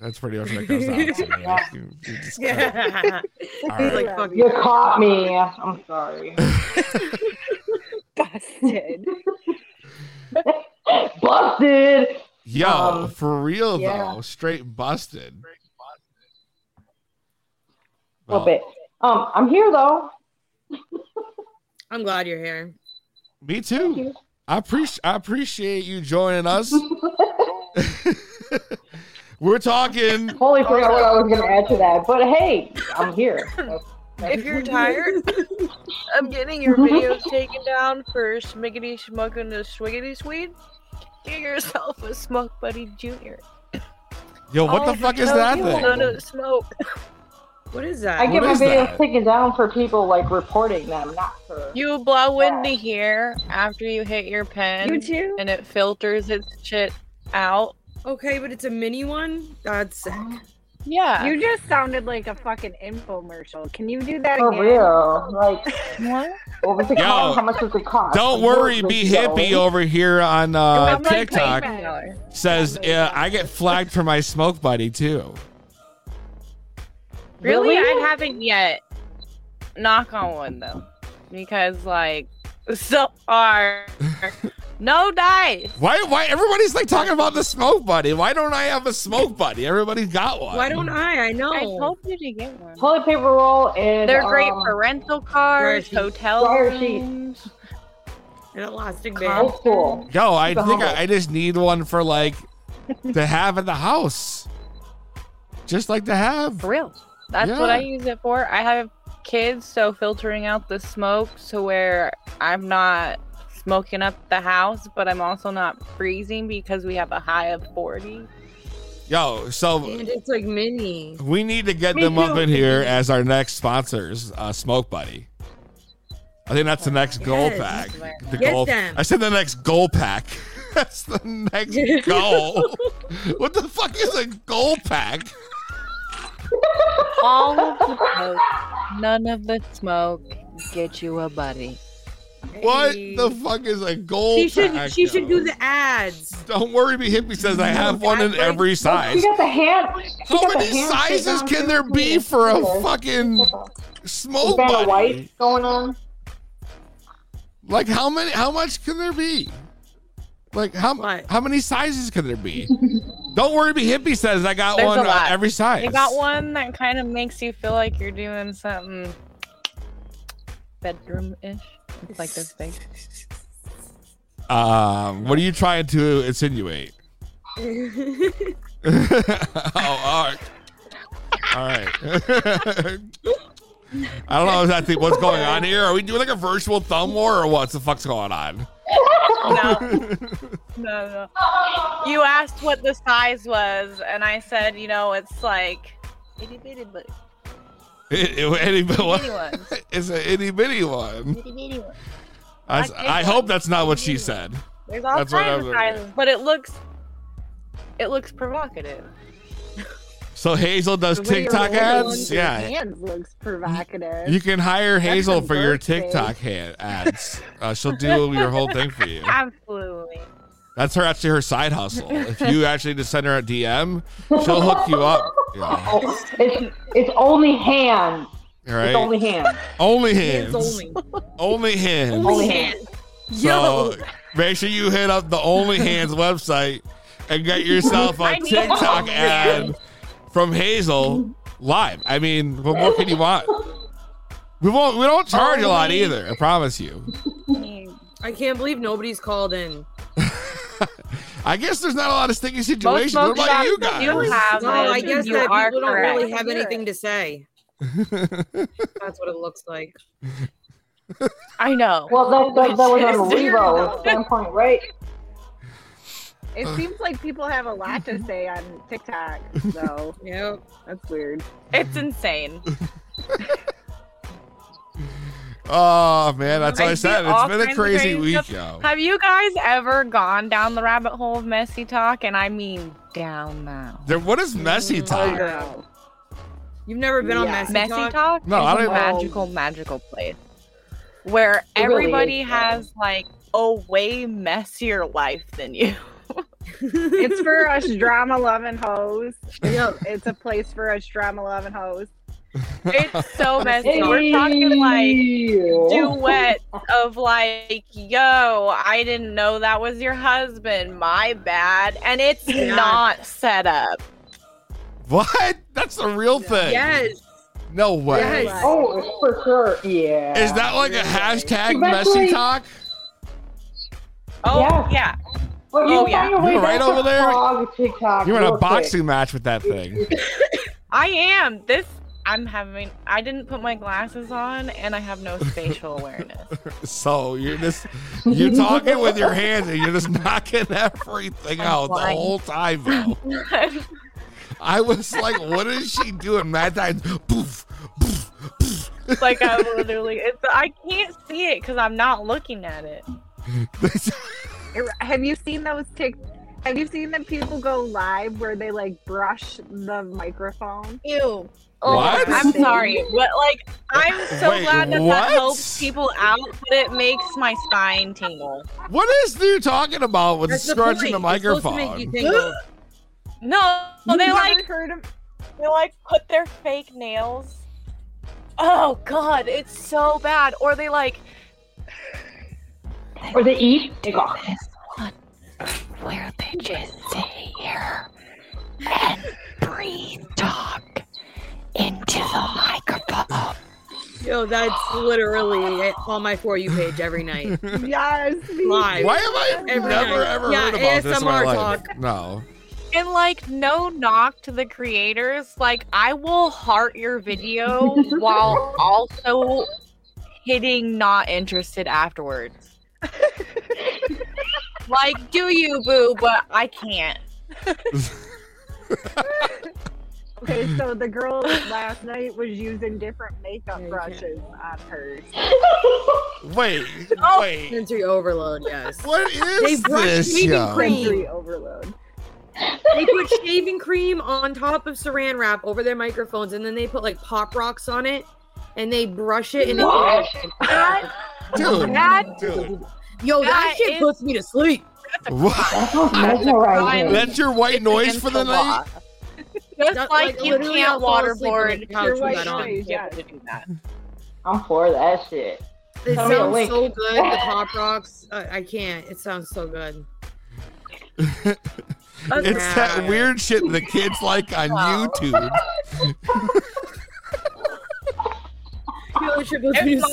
That's pretty much what it comes down to. Yeah. You just yeah. Right. Like, you caught me. I'm sorry. Busted. Busted. Yo, for real though, straight busted. A little bit. I'm here though. I'm glad you're here. Me too. I appreciate you joining us. We're talking. Totally forgot what I was going to add to that, but hey, I'm here. If you're tired, I'm getting your video taken down for Smiggity Smug and the Swiggity Sweet. Get yourself a Smoke Buddy Jr. Yo, what the fuck is that thing? No, smoke. What is that? I get my videos taken down for people like reporting them, not for. You blow in the hair after you hit your pen. You too? And it filters its shit out. Okay, but it's a mini one? That's sick. Yeah. You just sounded like a fucking infomercial. Can you do that again? For real. Like, what? What was it cost? How much does it cost? Don't worry, Be Hippie over here on TikTok says, I get flagged for my Smoke Buddy too. Really? I haven't yet. Knock on one though. Because like so far no dice. Why everybody's like talking about the Smoke Buddy? Why don't I have a Smoke Buddy? Everybody's got one. Why don't I? I know. I told you to get one. Toilet paper roll and they're great for rental cars, hotel rooms, and elastic band. Cool. Yo, I think I just need one for like to have in the house. Just like to have. For real. That's what I use it for. I have kids, so filtering out the smoke to where I'm not smoking up the house, but I'm also not freezing because we have a high of 40. Yo, so and it's like mini. We need to get them up in here as our next sponsors, Smoke Buddy. I think that's the next goal pack. I said the next goal pack. That's the next goal. What the fuck is a goal pack? All of the smoke, none of the smoke. Get you a buddy. What the fuck is a goal pack? She should do the ads. Don't worry, Be Hippie says I have one in every size. She got the hand. How many sizes can there be for a fucking Smoke Buddy? Is that a wife going on? Like how much can there be? Like how many sizes could there be? Don't worry, Be Hippie says I got one on every size. I got one that kind of makes you feel like you're doing something bedroom-ish. It's like this big. What are you trying to insinuate? All right. I don't know exactly what's going on here. Are we doing like a virtual thumb war or what the fuck's going on? No. You asked what the size was, and I said, it's like itty bitty, but it's an itty bitty one. Itty bitty one. I hope that's not what she said. There's all kinds of sizes, but it looks provocative. So Hazel does TikTok ads? Yeah. Hands looks provocative. You can hire Hazel for your TikTok ads. She'll do your whole thing for you. Absolutely. That's her side hustle. If you actually just send her a DM, she'll hook you up. Yeah. Oh, it's only hands. Right? It's only hands. Only hands. Only hands. Only hands. So make sure you hit up the Only Hands website and get yourself a TikTok ad. From Hazel live. I mean, what more can you want? We don't charge a lot either, I promise you. I can't believe nobody's called in. I guess there's not a lot of sticky situations. What about you guys? I guess that people don't really have anything to say. That's what it looks like. I know. Well, that was on the Levo standpoint, right? It seems like people have a lot to say on TikTok, so that's weird. It's insane. Oh man, that's what I said. It's been a crazy week, yo. Have you guys ever gone down the rabbit hole of messy talk? And I mean, down now. What is messy talk? No. You've never been on messy talk? No, I don't know. Magical place where everybody has like a way messier life than you. It's for us drama-loving hoes. Yep. It's a place for us drama-loving hoes. It's so messy. Hey. We're talking like duets of like, yo, I didn't know that was your husband. My bad. And it's not set up. What? That's the real thing. Yes. No way. Yes. Oh, for sure. Yeah. Is that like a hashtag messy talk? Oh, yeah. Well, you're right over there. You're in a boxing match with that thing. I am. I didn't put my glasses on and I have no spatial awareness. So you're talking with your hands and you're just knocking everything out the whole time, though. I was like, what is she doing? Mad times. Poof, poof, poof. Like I literally, I can't see it because I'm not looking at it. Have you seen those TikToks? Have you seen the people go live where they like brush the microphone? Ew. Oh, what? I'm sorry, but like I'm so glad that helps people out, but it makes my spine tingle. What is you talking about with scratching the microphone? No, they like heard them. They like put their fake nails. Oh God, it's so bad. Or they like. Or they eat. They go. Where they just sit here and breathe, talk into the microphone. Yo, that's literally on my For You page every night. Yes. Live. Why have I never heard about ASMR this in my life? Talk. No. And like, no knock to the creators. Like, I will heart your video while also hitting not interested afterwards. Like, do you, boo, but I can't. Okay, so the girl last night was using different makeup brushes on hers. Wait. Sensory overload, yes. What is this? They brushed shaving cream. Sensory overload. They put shaving cream on top of saran wrap over their microphones, and then they put, like, pop rocks on it, and they brush it. Dude. Yo, that shit puts me to sleep. That's your white noise for the night? Just like you can't waterboard. I'm for that shit. It sounds so good. The pop rocks. I can't. It sounds so good. It's that weird shit the kids like on YouTube. If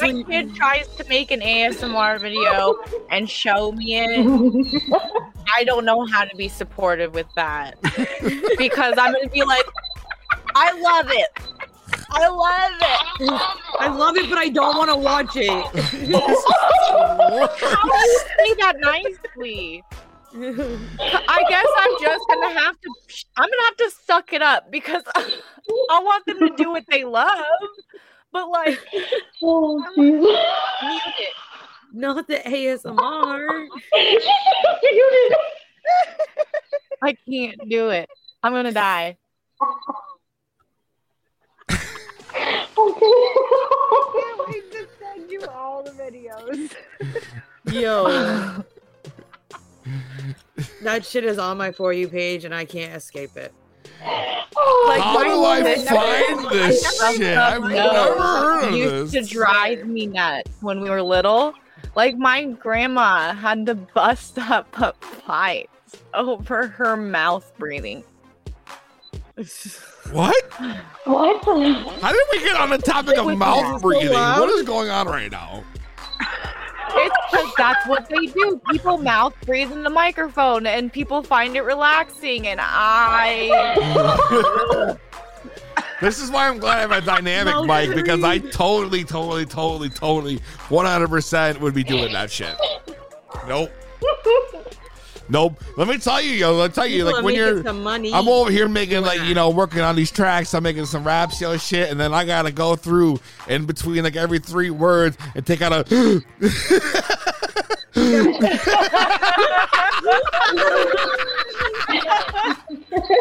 my kid tries to make an ASMR video and show me it, I don't know how to be supportive with that. Because I'm going to be like, I love it, but I don't want to watch it. How do you say that nicely? I guess I'm just going to have to suck it up because I want them to do what they love. But like, muted. Not the ASMR. I can't do it. I'm gonna die. Okay. I can't wait to send you all the videos. Yo, that shit is on my For You page, and I can't escape it. Like, how do I find this shit? I've never heard of this. It used to drive me nuts when we were little. Like, my grandma had to bust up pipes over her mouth breathing. What? How did we get on the topic of mouth breathing? What is going on right now? It's because that's what they do. People mouth breathe in the microphone and people find it relaxing. And I... This is why I'm glad I have a dynamic mic because I totally 100% would be doing that shit. Nope. Let me tell you, yo. Like, when you're... Some money. I'm over here making, like, you know, working on these tracks. I'm making some raps, yo, shit. And then I got to go through in between, like, every three words and take out a...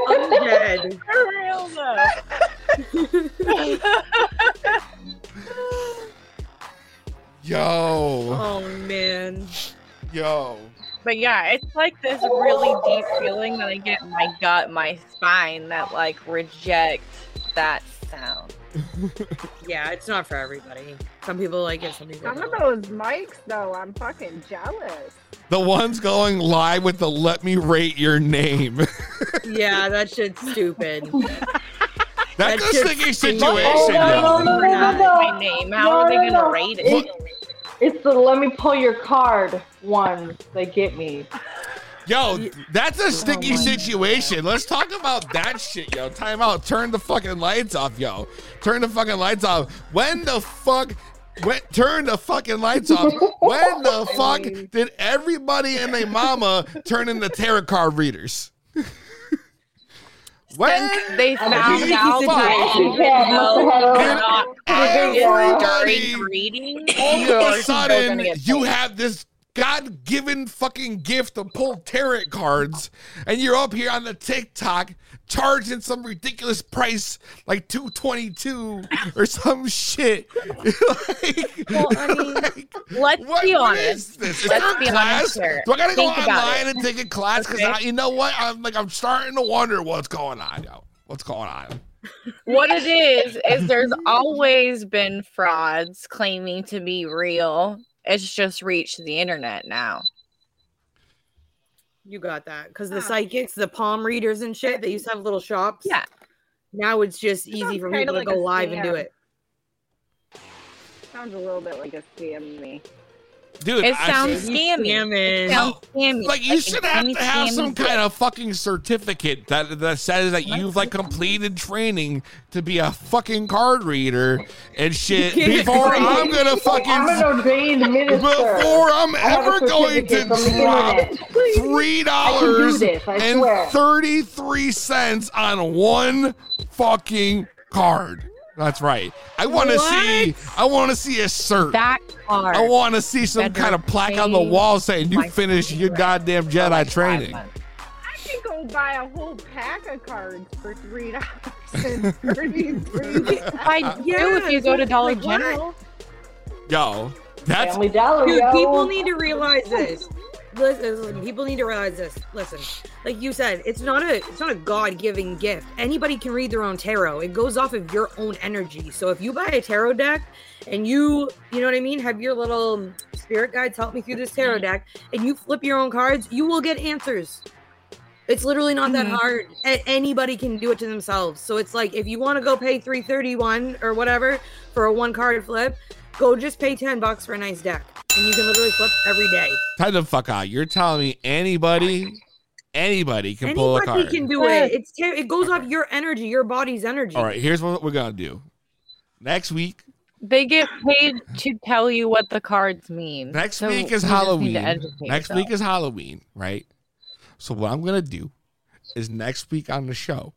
I'm dead. For real, though. Yo. Oh, man. But yeah, it's like this really deep feeling that I get in my gut, my spine, that like reject that sound. Yeah, it's not for everybody. Some people like it, some people don't. Some of those mics, though, I'm fucking jealous. The ones going live with the "Let me rate your name." Yeah, that shit's stupid. That's a sticky situation. No. My name. How are they going to rate it? It's the "let me pull your card" one that get me. Yo, that's a sticky situation. Let's talk about that shit, yo. Time out. Turn the fucking lights off, yo. Turn the fucking lights off. When the fuck... turn the fucking lights off. When the fuck did everybody and their mama turn into tarot card readers? When they found out that everybody reading, all of a sudden you have this God-given fucking gift to pull tarot cards, and you're up here on the TikTok charging some ridiculous price like $222 or some shit. Like, well, I mean, like, let's be honest. Let's be honest here. Do I gotta go online and take a class? Because okay. You know what? I'm starting to wonder what's going on, yo. What's going on? What it is there's always been frauds claiming to be real. It's just reached the internet now. You got that. Because the psychics, the palm readers and shit, they used to have little shops. Yeah. Now it's just easy for people to go live and do it. Sounds a little bit like a scam to me. Dude, it sounds scammy. Like, you should have to have some kind of fucking certificate that says that you've like completed training to be a fucking card reader and shit before I'm gonna fucking before I'm ever going to drop $3.33 on one fucking card. That's right. I want to see a cert. That card. I want to see some kind of plaque on the wall saying you finished your goddamn Jedi training. I can go buy a whole pack of cards for $3.33. I do if you go to Dollar General. Yo, that's Family Dollar. Dude, people need to realize this. Listen, people need to realize this. Listen, like you said, it's not a God-given gift. Anybody can read their own tarot. It goes off of your own energy. So if you buy a tarot deck and you know what I mean, have your little spirit guides help me through this tarot deck, and you flip your own cards, you will get answers. It's literally not that hard. Anybody can do it to themselves. So it's like, if you want to go pay $3.31 or whatever for a one-card flip, go just pay $10 for a nice deck. And you can literally flip every day. Time the fuck out. You're telling me anybody can pull a card. Anybody can do it. It goes off your energy, your body's energy. All right, here's what we're going to do. Next week. They get paid to tell you what the cards mean. Next week is Halloween. Next week is Halloween, right? So what I'm going to do is next week on the show,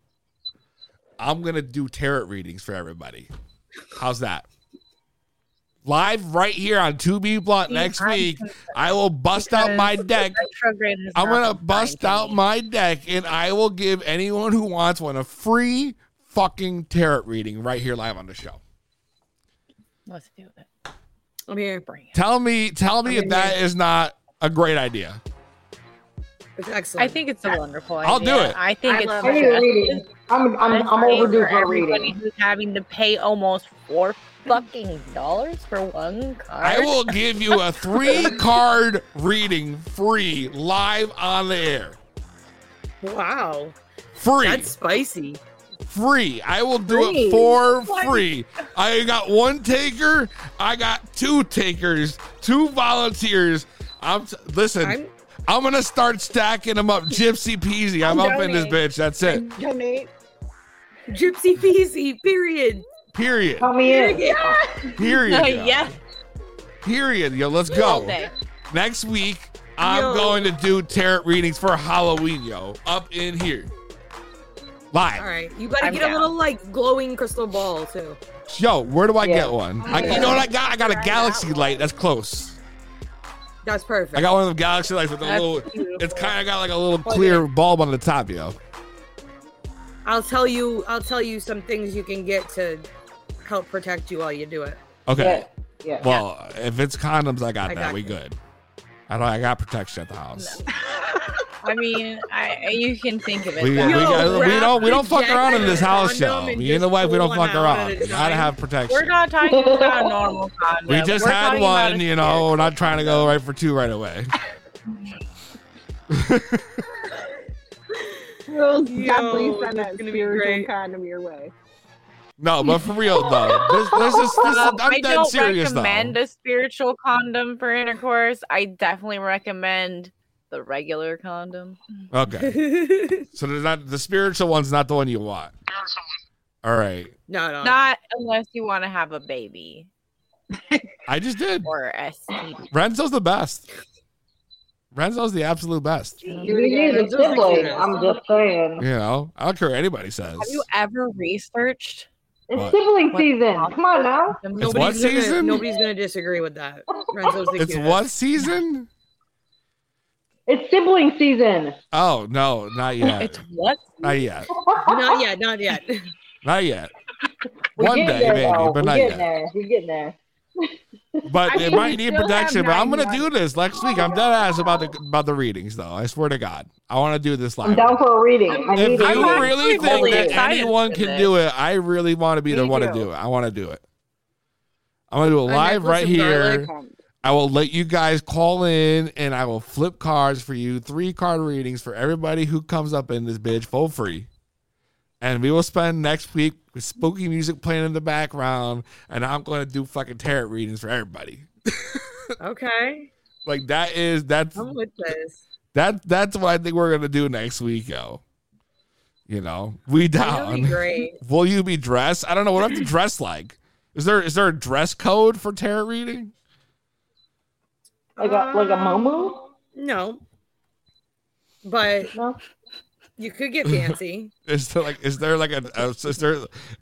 I'm going to do tarot readings for everybody. How's that? Live right here on 2 Be Blunt next week. I will bust out my deck. I'm going to bust out my deck, and I will give anyone who wants one a free fucking tarot reading right here live on the show. Let's do it. I'm here. Tell me if that is not a great idea. It's excellent. I think it's a wonderful idea. I'll do it. I think it's reading. I'm overdue for reading. Everybody who's having to pay almost $4 fucking dollars for one card. I will give you a 3-card reading free live on the air. Wow. Free. That's spicy. Free. I will do it for free. I got one taker. I got 2 takers, 2 volunteers. I'm going to start stacking them up. Gypsy peasy. I'm up in this bitch. That's it. Donate. Gypsy peasy. Period. Call me in. Period. Yeah. Period. Yo, let's go. Next week, I'm going to do tarot readings for Halloween, yo. Up in here. Live. All right. You got to get a little, like, glowing crystal ball, too. Yo, where do I get one? You know what I got? I got a galaxy light that's close. That's perfect. I got one of them galaxy lights with a little, it's kind of got like a little clear bulb on the top, yo. I'll tell you some things you can get to help protect you while you do it. Okay. Yeah. Well, if it's condoms, I got that. We good. I got protection at the house. No. I mean, you can think of it. We don't fuck around in this house, show. Me and the wife, we don't fuck around. We gotta have protection. We're not talking about a normal condom. We just had one, you know. We're not trying to go right for two right away. We'll definitely send a spiritual condom your way. No, but for real though, I'm dead serious though. I don't recommend a spiritual condom for intercourse. I definitely recommend the regular condom. Okay. So the spiritual one's not the one you want. All right. No. Not unless you want to have a baby. I just did. Or STD. Renzo's the best. Renzo's the absolute best. I'm just saying. You know, I don't care what anybody says. Have you ever researched? It's sibling season. Come on now. It's what season? Nobody's going to disagree with that. Renzo's the cutest. It's what season? It's sibling season. Oh, no, not yet. It's what? Not yet. Not yet. Not yet. One day, maybe, but not yet. We're getting there. But it might need protection, but I'm going to do this next week. I'm dead ass about the readings, though. I swear to God. I want to do this live. I'm down for a reading. If you really think that anyone can do it, I really want to be the one to do it. I want to do it. I'm going to do it live right here. I will let you guys call in, and I will flip cards for you. 3-card readings for everybody who comes up in this bitch for free. And we will spend next week with spooky music playing in the background, and I'm going to do fucking tarot readings for everybody. Okay. Like that's what I think we're going to do next week, yo. You know, we down. Great. Will you be dressed? I don't know what I have to dress like. Is there a dress code for tarot reading? Like a muumuu? No. But you could get fancy. Do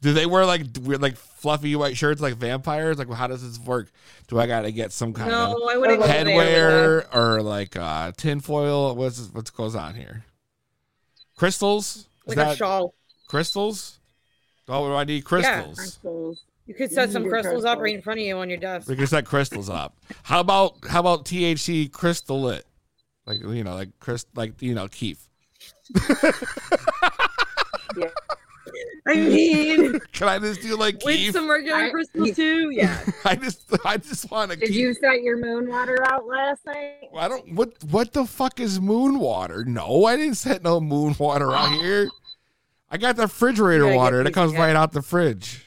they wear like weird, like fluffy white shirts like vampires? Like, how does this work? Do I gotta get some kind of headwear or like tinfoil? What goes on here? Crystals? Is that a shawl. Crystals? Oh, do I need crystals? Yeah, crystals. You could set some crystals up right in front of you on your desk. We could set crystals up. How about THC crystal lit? Keith. Yeah. I mean, can I just do like Keith? With some regular crystals too? Yeah. I just want to. Did you set your moon water out last night? Well, I don't. What the fuck is moon water? No, I didn't set no moon water out here. I got the refrigerator water that comes right out the fridge.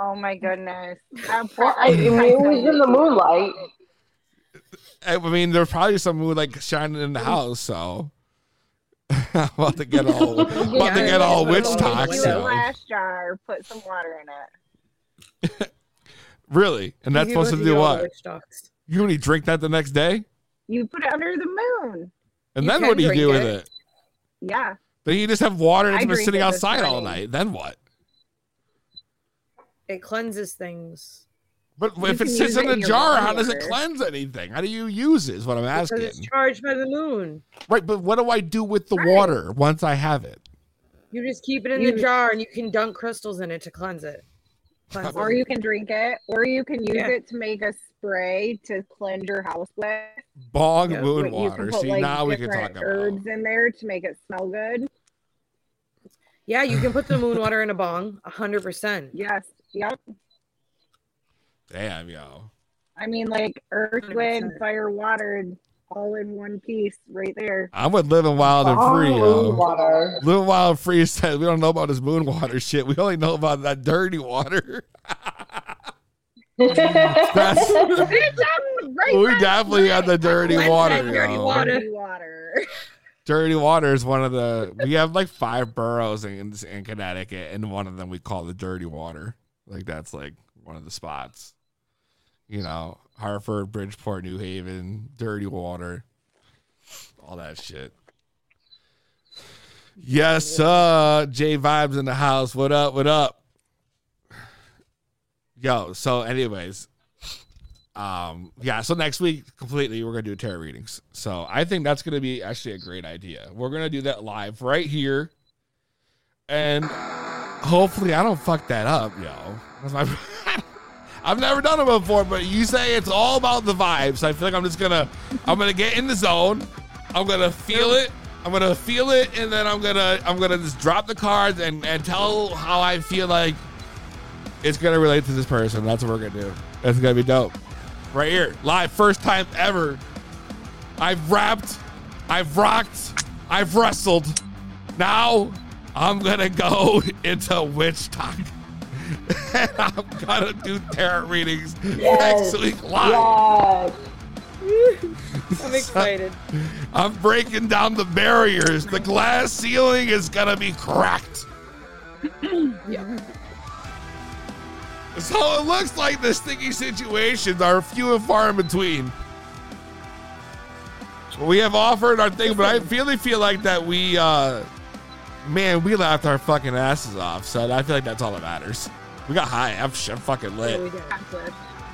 Oh my goodness! It was in the moonlight. I mean, there's probably some moonlight shining in the house, so I'm about to get all witch talk. Do a glass jar, put some water in it. Really? And that's supposed to do what? You only drink that the next day? You put it under the moon. And then what do you do with it? Yeah. Then you just have water that's been sitting outside all night. Then what? It cleanses things. But if it sits in a jar, how does it cleanse anything? How do you use it is what I'm asking. Because it's charged by the moon. Right, but what do I do with the water once I have it? You just keep it in the jar and you can dunk crystals in it to cleanse it. Or you can drink it, or you can use it to make a spray to cleanse your house with. Bong moon water. See, now we can talk about herbs in there to make it smell good. Yeah, you can put the moon water in a bong, 100%. Yes. Yep. Damn, yo. I mean, like earth, 100%. Wind, fire, water, all in one piece right there. I'm with Living Wild and Free, yo. Water. Living Wild and Free says we don't know about this moon water shit. We only know about that dirty water. That's... We definitely have the dirty water, Dirty water. Dirty water is one of the... We have like 5 boroughs in Connecticut, and one of them we call the dirty water. Like, that's like one of the spots, you know, Hartford, Bridgeport, New Haven, dirty water, all that shit. Yes, J Vibes in the house. What up? Yo, so anyways, so next week completely, we're going to do tarot readings. So I think that's going to be actually a great idea. We're going to do that live right here. And hopefully I don't fuck that up, yo. That's my I've never done it before, but you say it's all about the vibes. I feel like I'm gonna get in the zone. I'm gonna feel it. I'm gonna feel it, and then I'm gonna just drop the cards and tell how I feel like it's gonna relate to this person. That's what we're gonna do. That's gonna be dope. Right here, live, first time ever. I've rapped, I've rocked, I've wrestled. Now I'm gonna go into witch talk. And I'm gonna do tarot readings next week live. Yes. I'm excited. So I'm breaking down the barriers. The glass ceiling is gonna be cracked. Yeah. So it looks like the sticky situations are few and far in between. We have offered our thing, but I really feel like that we laughed our fucking asses off. So I feel like that's all that matters. We got high. I'm fucking lit. Yeah, we did.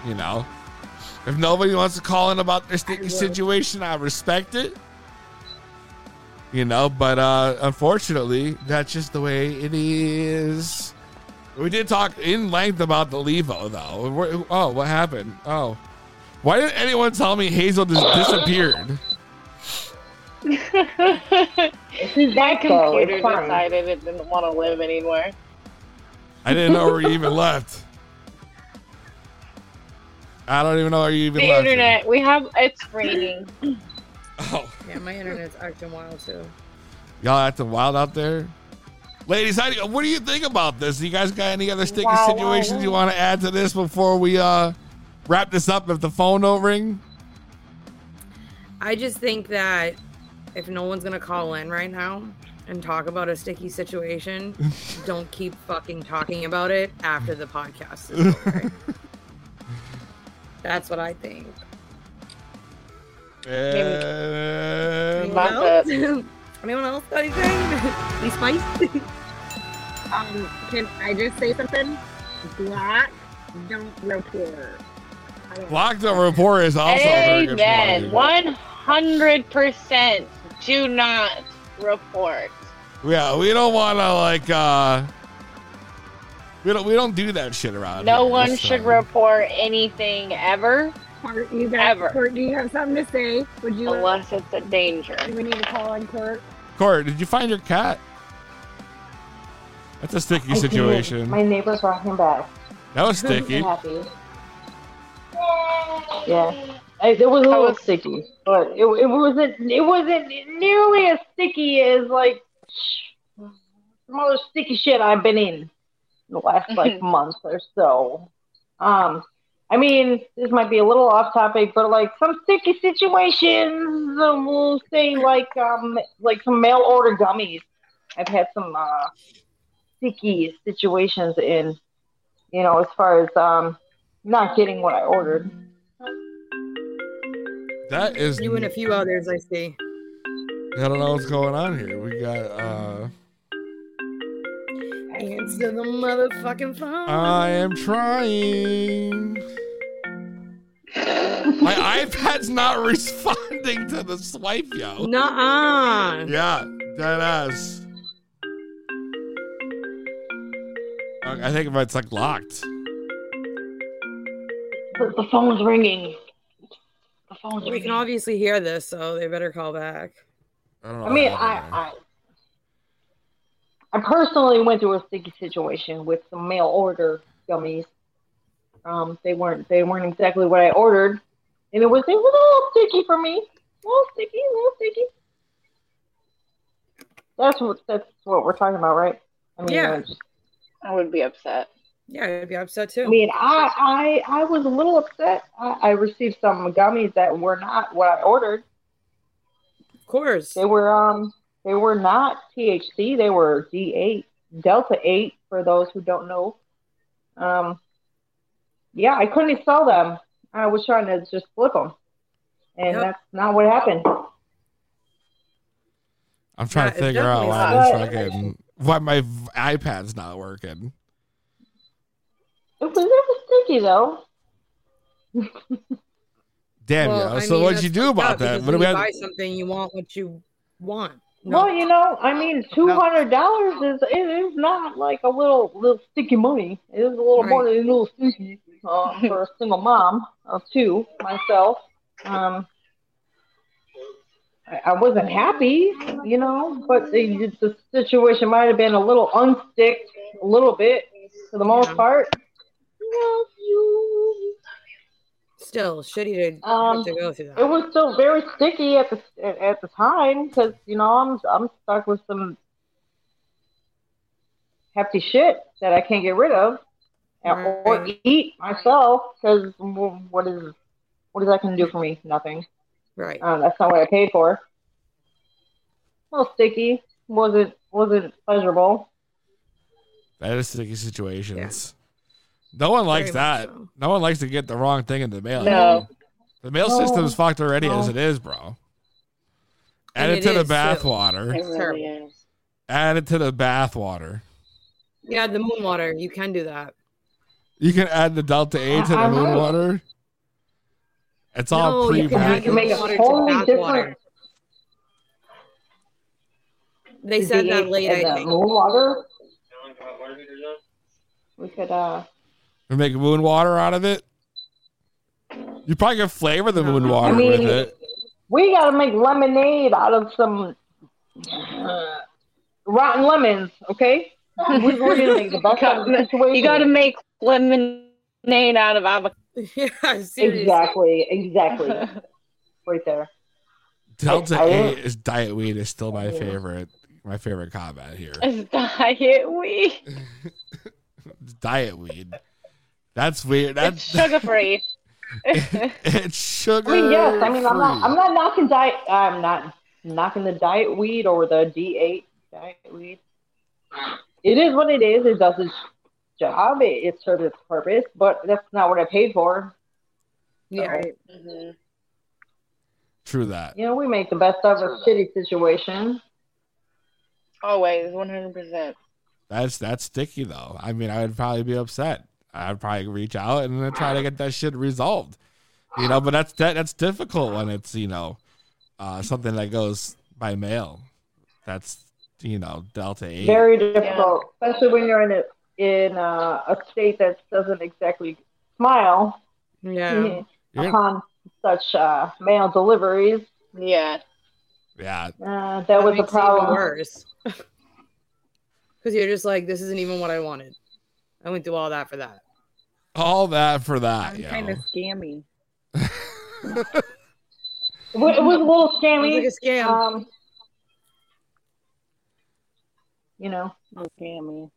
You know, if nobody wants to call in about their sticky situation, I respect it. You know, but unfortunately, that's just the way it is. We did talk in length about the Levo, though. Oh, what happened? Oh, why didn't anyone tell me Hazel just disappeared? My computer decided it didn't want to live anymore. I didn't know where you even left. I don't even know where you even left. The internet, it's raining. Oh. Yeah, my internet's acting wild, too. Y'all acting wild out there? Ladies, what do you think about this? You guys got any other sticky situations you want to add to this before we wrap this up if the phone don't ring? I just think that if no one's going to call in right now and talk about a sticky situation, don't keep fucking talking about it after the podcast is over. That's what I think. Anyone else got anything? Be spicy. Can I just say something? Block, don't report. Block, don't report is also a very good one. 100% do not report. Yeah, we don't want to we don't do that shit around here. No one should report anything ever. Court, do you have something to say? Would you? Unless it's a danger. Do we need to call on Court? Court, did you find your cat? That's a sticky situation. Did. My neighbor's walking back. That was sticky. Happy. Yeah. It was a little sticky, but it wasn't nearly as sticky as like some other sticky shit I've been in the last like month or so. I mean, this might be a little off topic, but like some sticky situations, we'll say like some mail order gummies. I've had some sticky situations in, you know, as far as not getting what I ordered. That is you and a few others, I see. I don't know what's going on here. We got answer the motherfucking phone. I am trying. My iPad's not responding to the swipe, yo. Nuh-uh. Yeah, that ass. I think it's like locked. The phone's ringing. We can obviously hear this, so they better call back. I don't know. I mean, I personally went through a sticky situation with some mail order gummies. They weren't exactly what I ordered, and it was a little sticky for me. A little sticky. That's what we're talking about, right? I mean, yeah. I would be upset. Yeah, I'd be upset too. I mean, I was a little upset. I received some gummies that were not what I ordered. Of course, they were not THC. They were D8, Delta 8. For those who don't know, yeah, I couldn't sell them. I was trying to just flip them, and that's not what happened. I'm trying to figure out why my iPad's not working. It was sticky though. Damn, well, yo. So what'd you do about that? When you buy something, you want what you want. No. Well, you know, I mean, $200 is not like a little sticky money. It is a little more than a little sticky. for a single mom of two, myself. I wasn't happy, you know, but the situation might have been a little unsticked a little bit for the most part. Love you. Still shitty to go through that. It was still very sticky at the time because, you know, I'm stuck with some hefty shit that I can't get rid of or eat myself because what is that going to do for me? Nothing. Right. That's not what I paid for. A little sticky. Wasn't pleasurable. That is sticky situations. Yeah. No one likes that. So. No one likes to get the wrong thing in the mail. No. The mail system's fucked already as it is, bro. Add it to the bath water. It really is. Add it to the bath water. Yeah, the moon water. You can do that. You can add the Delta 8 to the moon water. It's all pre-packaged. You can make a totally different. Water. They said that late, I think. Moon water? We could make moon water out of it. You probably could flavor the moon water with it. We gotta make lemonade out of some rotten lemons, okay? We're gonna make the best out of the situation. You gotta make lemonade out of avocado. Yeah, seriously. Exactly. Right there. Delta 8 is diet weed is still my favorite. My favorite combat here. It's diet weed. It's diet weed. That's weird. It's sugar free. It's sugar. I mean, yes. I mean, I'm not knocking diet. I'm not knocking the diet weed or the D8 diet weed. It is what it is. It does its job. It serves its purpose, but that's not what I paid for. Yeah. Right. Mm-hmm. True that. You know, we make the best of a shitty situation. Always, 100%. That's sticky though. I mean, I would probably be upset. I'd probably reach out and then try to get that shit resolved. You know, but that's difficult when it's, you know, something that goes by mail. That's, you know, Delta 8. Very difficult, especially when you're in a state that doesn't exactly smile upon such mail deliveries. Yeah. Yeah. That was a problem. It even worse. Because you're just like, this isn't even what I wanted. I went through all that for that. All that for that. It's kind of scammy. It was a little scammy. It was like a scam. You know, scammy.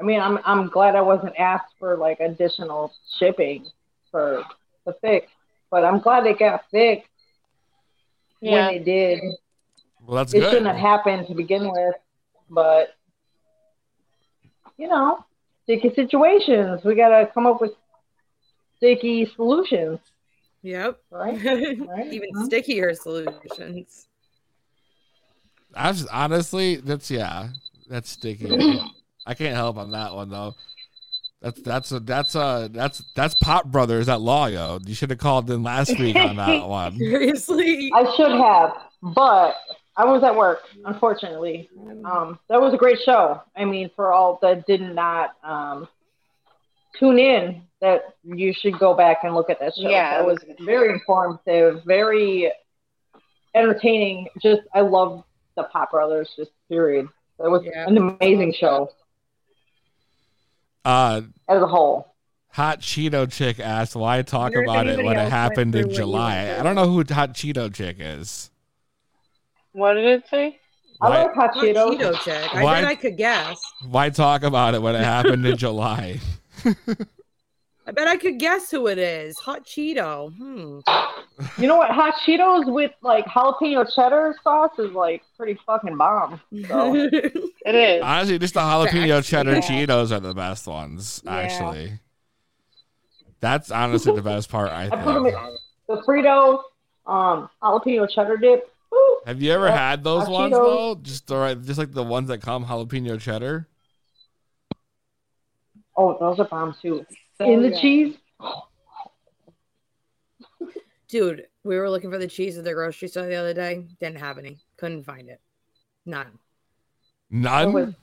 I mean, I'm glad I wasn't asked for like additional shipping for the fix, but I'm glad it got fixed when it did. Well, that's good. It shouldn't have happened to begin with, but you know, sticky situations. We gotta come up with sticky solutions. Yep. Right? Even stickier solutions. Honestly, that's sticky. I can't help on that one though. That's Pop Brothers at law, yo. You should have called in last week on that one. Seriously, I should have, but I was at work, unfortunately. That was a great show. I mean, for all that did not tune in, that you should go back and look at that show. Yeah, it was very informative, very entertaining. Just I love the Pop Brothers. Just period. It was an amazing show. As a whole. Hot Cheeto Chick asked, why talk about it when it happened in July? I don't know who Hot Cheeto Chick is. What did it say? Why, I like Hot Cheeto Chick. I bet I could guess. Why talk about it when it happened in July? I bet I could guess who it is. Hot Cheeto. You know what? Hot Cheetos with like jalapeno cheddar sauce is like pretty fucking bomb. So. It is. Honestly, just the jalapeno cheddar Cheetos are the best ones, actually. That's honestly the best part, I think. Put them in the Frito jalapeno cheddar dip. Woo! Have you ever had those ones, though? Just like the ones that come jalapeno cheddar? Oh, those are bomb, too. In the cheese? Dude, we were looking for the cheese at the grocery store the other day. Didn't have any. Couldn't find it. None. None? That was,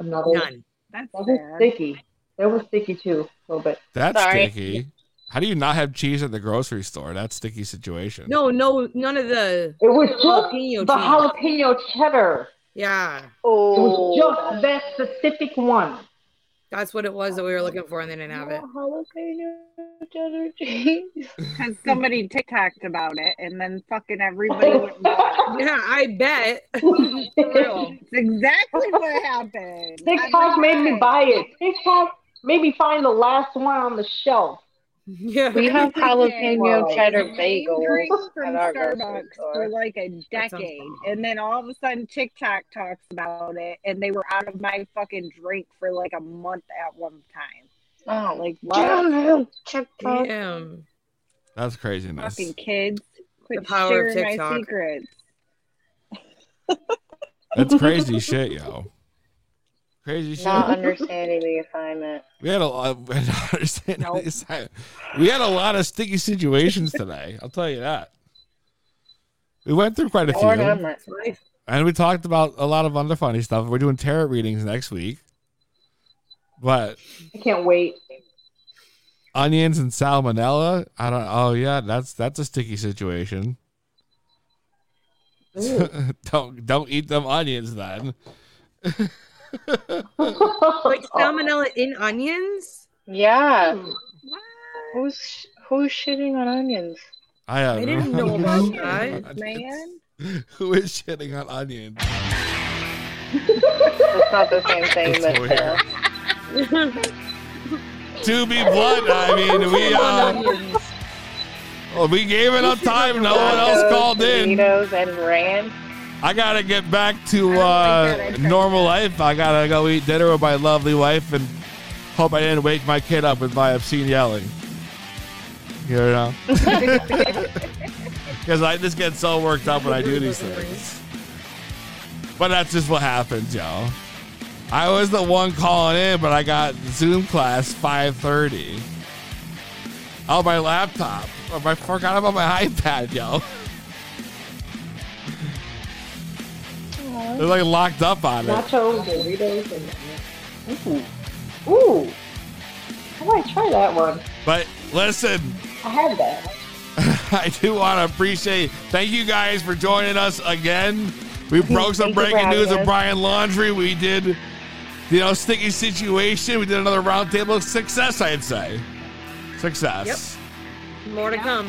another. None. That's sticky. It was sticky too, a little bit. That's sticky. How do you not have cheese at the grocery store? That's sticky situation. No, none of the. It was just the jalapeno cheddar. Yeah. Oh. It was just that specific one. That's what it was that we were looking for, and they didn't have it. Jalapeno cheddar cheese. Because somebody TikToked about it, and then fucking everybody went wild. Yeah, I bet. It's exactly what happened. TikTok made me buy it. TikTok made me find the last one on the shelf. Yeah. We have jalapeno cheddar bagels from Starbucks for like a decade, and then all of a sudden TikTok talks about it, and they were out of my fucking drink for like a month at one time. Oh, like what? TikTok. Damn. That's craziness. Fucking kids, quit sharing my secrets. That's crazy shit, yo. Crazy shit. Not understanding the assignment. We had a lot of sticky situations today. I'll tell you that. We went through quite a few. And we talked about a lot of underfunny stuff. We're doing tarot readings next week. But I can't wait. Onions and salmonella. That's a sticky situation. Don't eat them onions then. Like salmonella in onions? Yeah. What? Who's shitting on onions? I didn't know about that, man. Who is shitting on onions? It's not the same thing, but 2 Be Blunt. I mean, we gave it enough time. No one else called in. Tomatoes and ranch. I gotta get back to normal life. I gotta go eat dinner with my lovely wife and hope I didn't wake my kid up with my obscene yelling. You know? Because I just get so worked up when I do these things. But that's just what happens, yo. I was the one calling in, but I got Zoom class 5:30. Oh, my laptop. I forgot about my iPad, yo. They're like locked up on Nachos, it. Nachos, Doritos, and ooh. I might try that one. But listen, I have that. I do want to appreciate. Thank you guys for joining us again. We broke some breaking news of Brian Laundrie. We did, sticky situation. We did another roundtable success. I'd say success. Yep. More to come.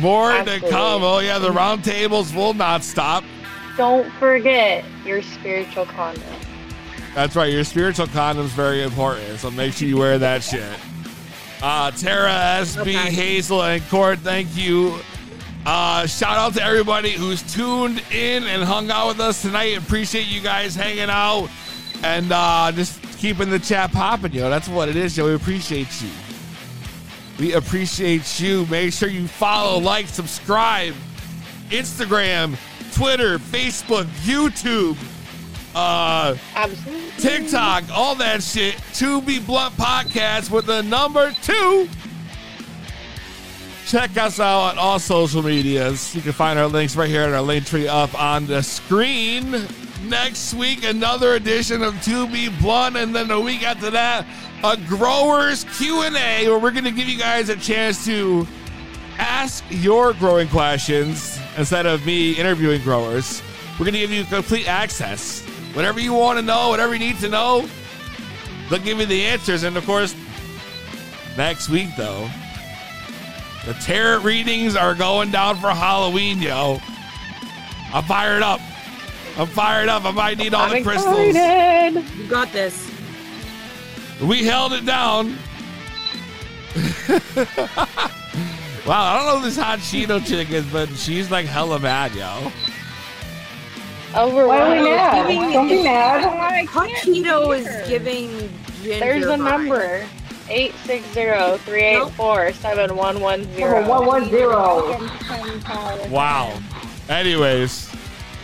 More Absolutely. To come. Oh yeah, the roundtables will not stop. Don't forget your spiritual condom. That's right. Your spiritual condom is very important, so make sure you wear that shit. Tara, SB, Hazel, and Court, thank you. Shout out to everybody who's tuned in and hung out with us tonight. Appreciate you guys hanging out and just keeping the chat popping, yo. That's what it is, yo. We appreciate you. We appreciate you. Make sure you follow, like, subscribe, Instagram, Twitter, Facebook, YouTube, TikTok, all that shit. 2 Be Blunt Podcast with the number 2. Check us out on all social medias. You can find our links right here in our link tree up on the screen. Next week, another edition of 2 Be Blunt, and then the week after that, a growers Q&A, where we're going to give you guys a chance to ask your growing questions instead of me interviewing growers. We're going to give you complete access. Whatever you want to know, whatever you need to know, they'll give you the answers. And, of course, next week, though, the tarot readings are going down for Halloween, yo. I'm fired up. I might need all the crystals. You got this. We held it down. Wow, I don't know who this Hot Cheeto Chick is, but she's like hella mad, yo. Overwhelmed. Don't be mad. Hot Cheeto is giving ginger. There's a number. 860-384-7110. 110. Wow. Anyways.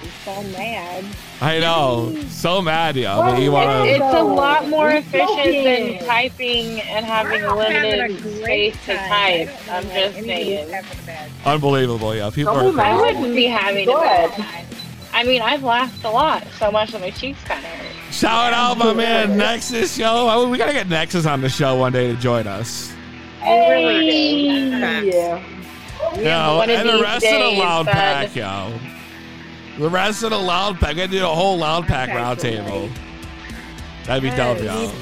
He's so mad. I know. So mad, yo. But you wanna... It's a lot more efficient than typing and having limited space to type. I'm just saying. Unbelievable, yeah. People are crazy. I wouldn't be having a bad time. I mean, I've laughed a lot, so much that my cheeks kind of hurt. Shout out my man Nexus, yo. We gotta get Nexus on the show one day to join us. Hey. Yeah. Yo, and the rest of the loud pack, yo. The rest of the loud pack. We gotta do a whole loud pack roundtable. That'd be dope, y'all.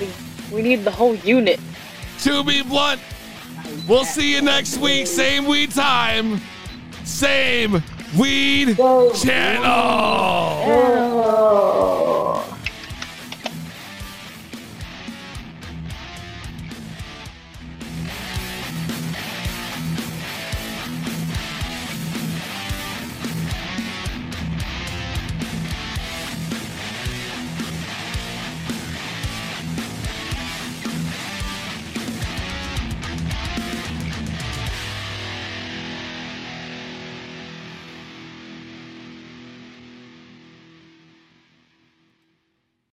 We need the whole unit. 2 Be Blunt. We'll see you next week. Same weed time. Same weed channel.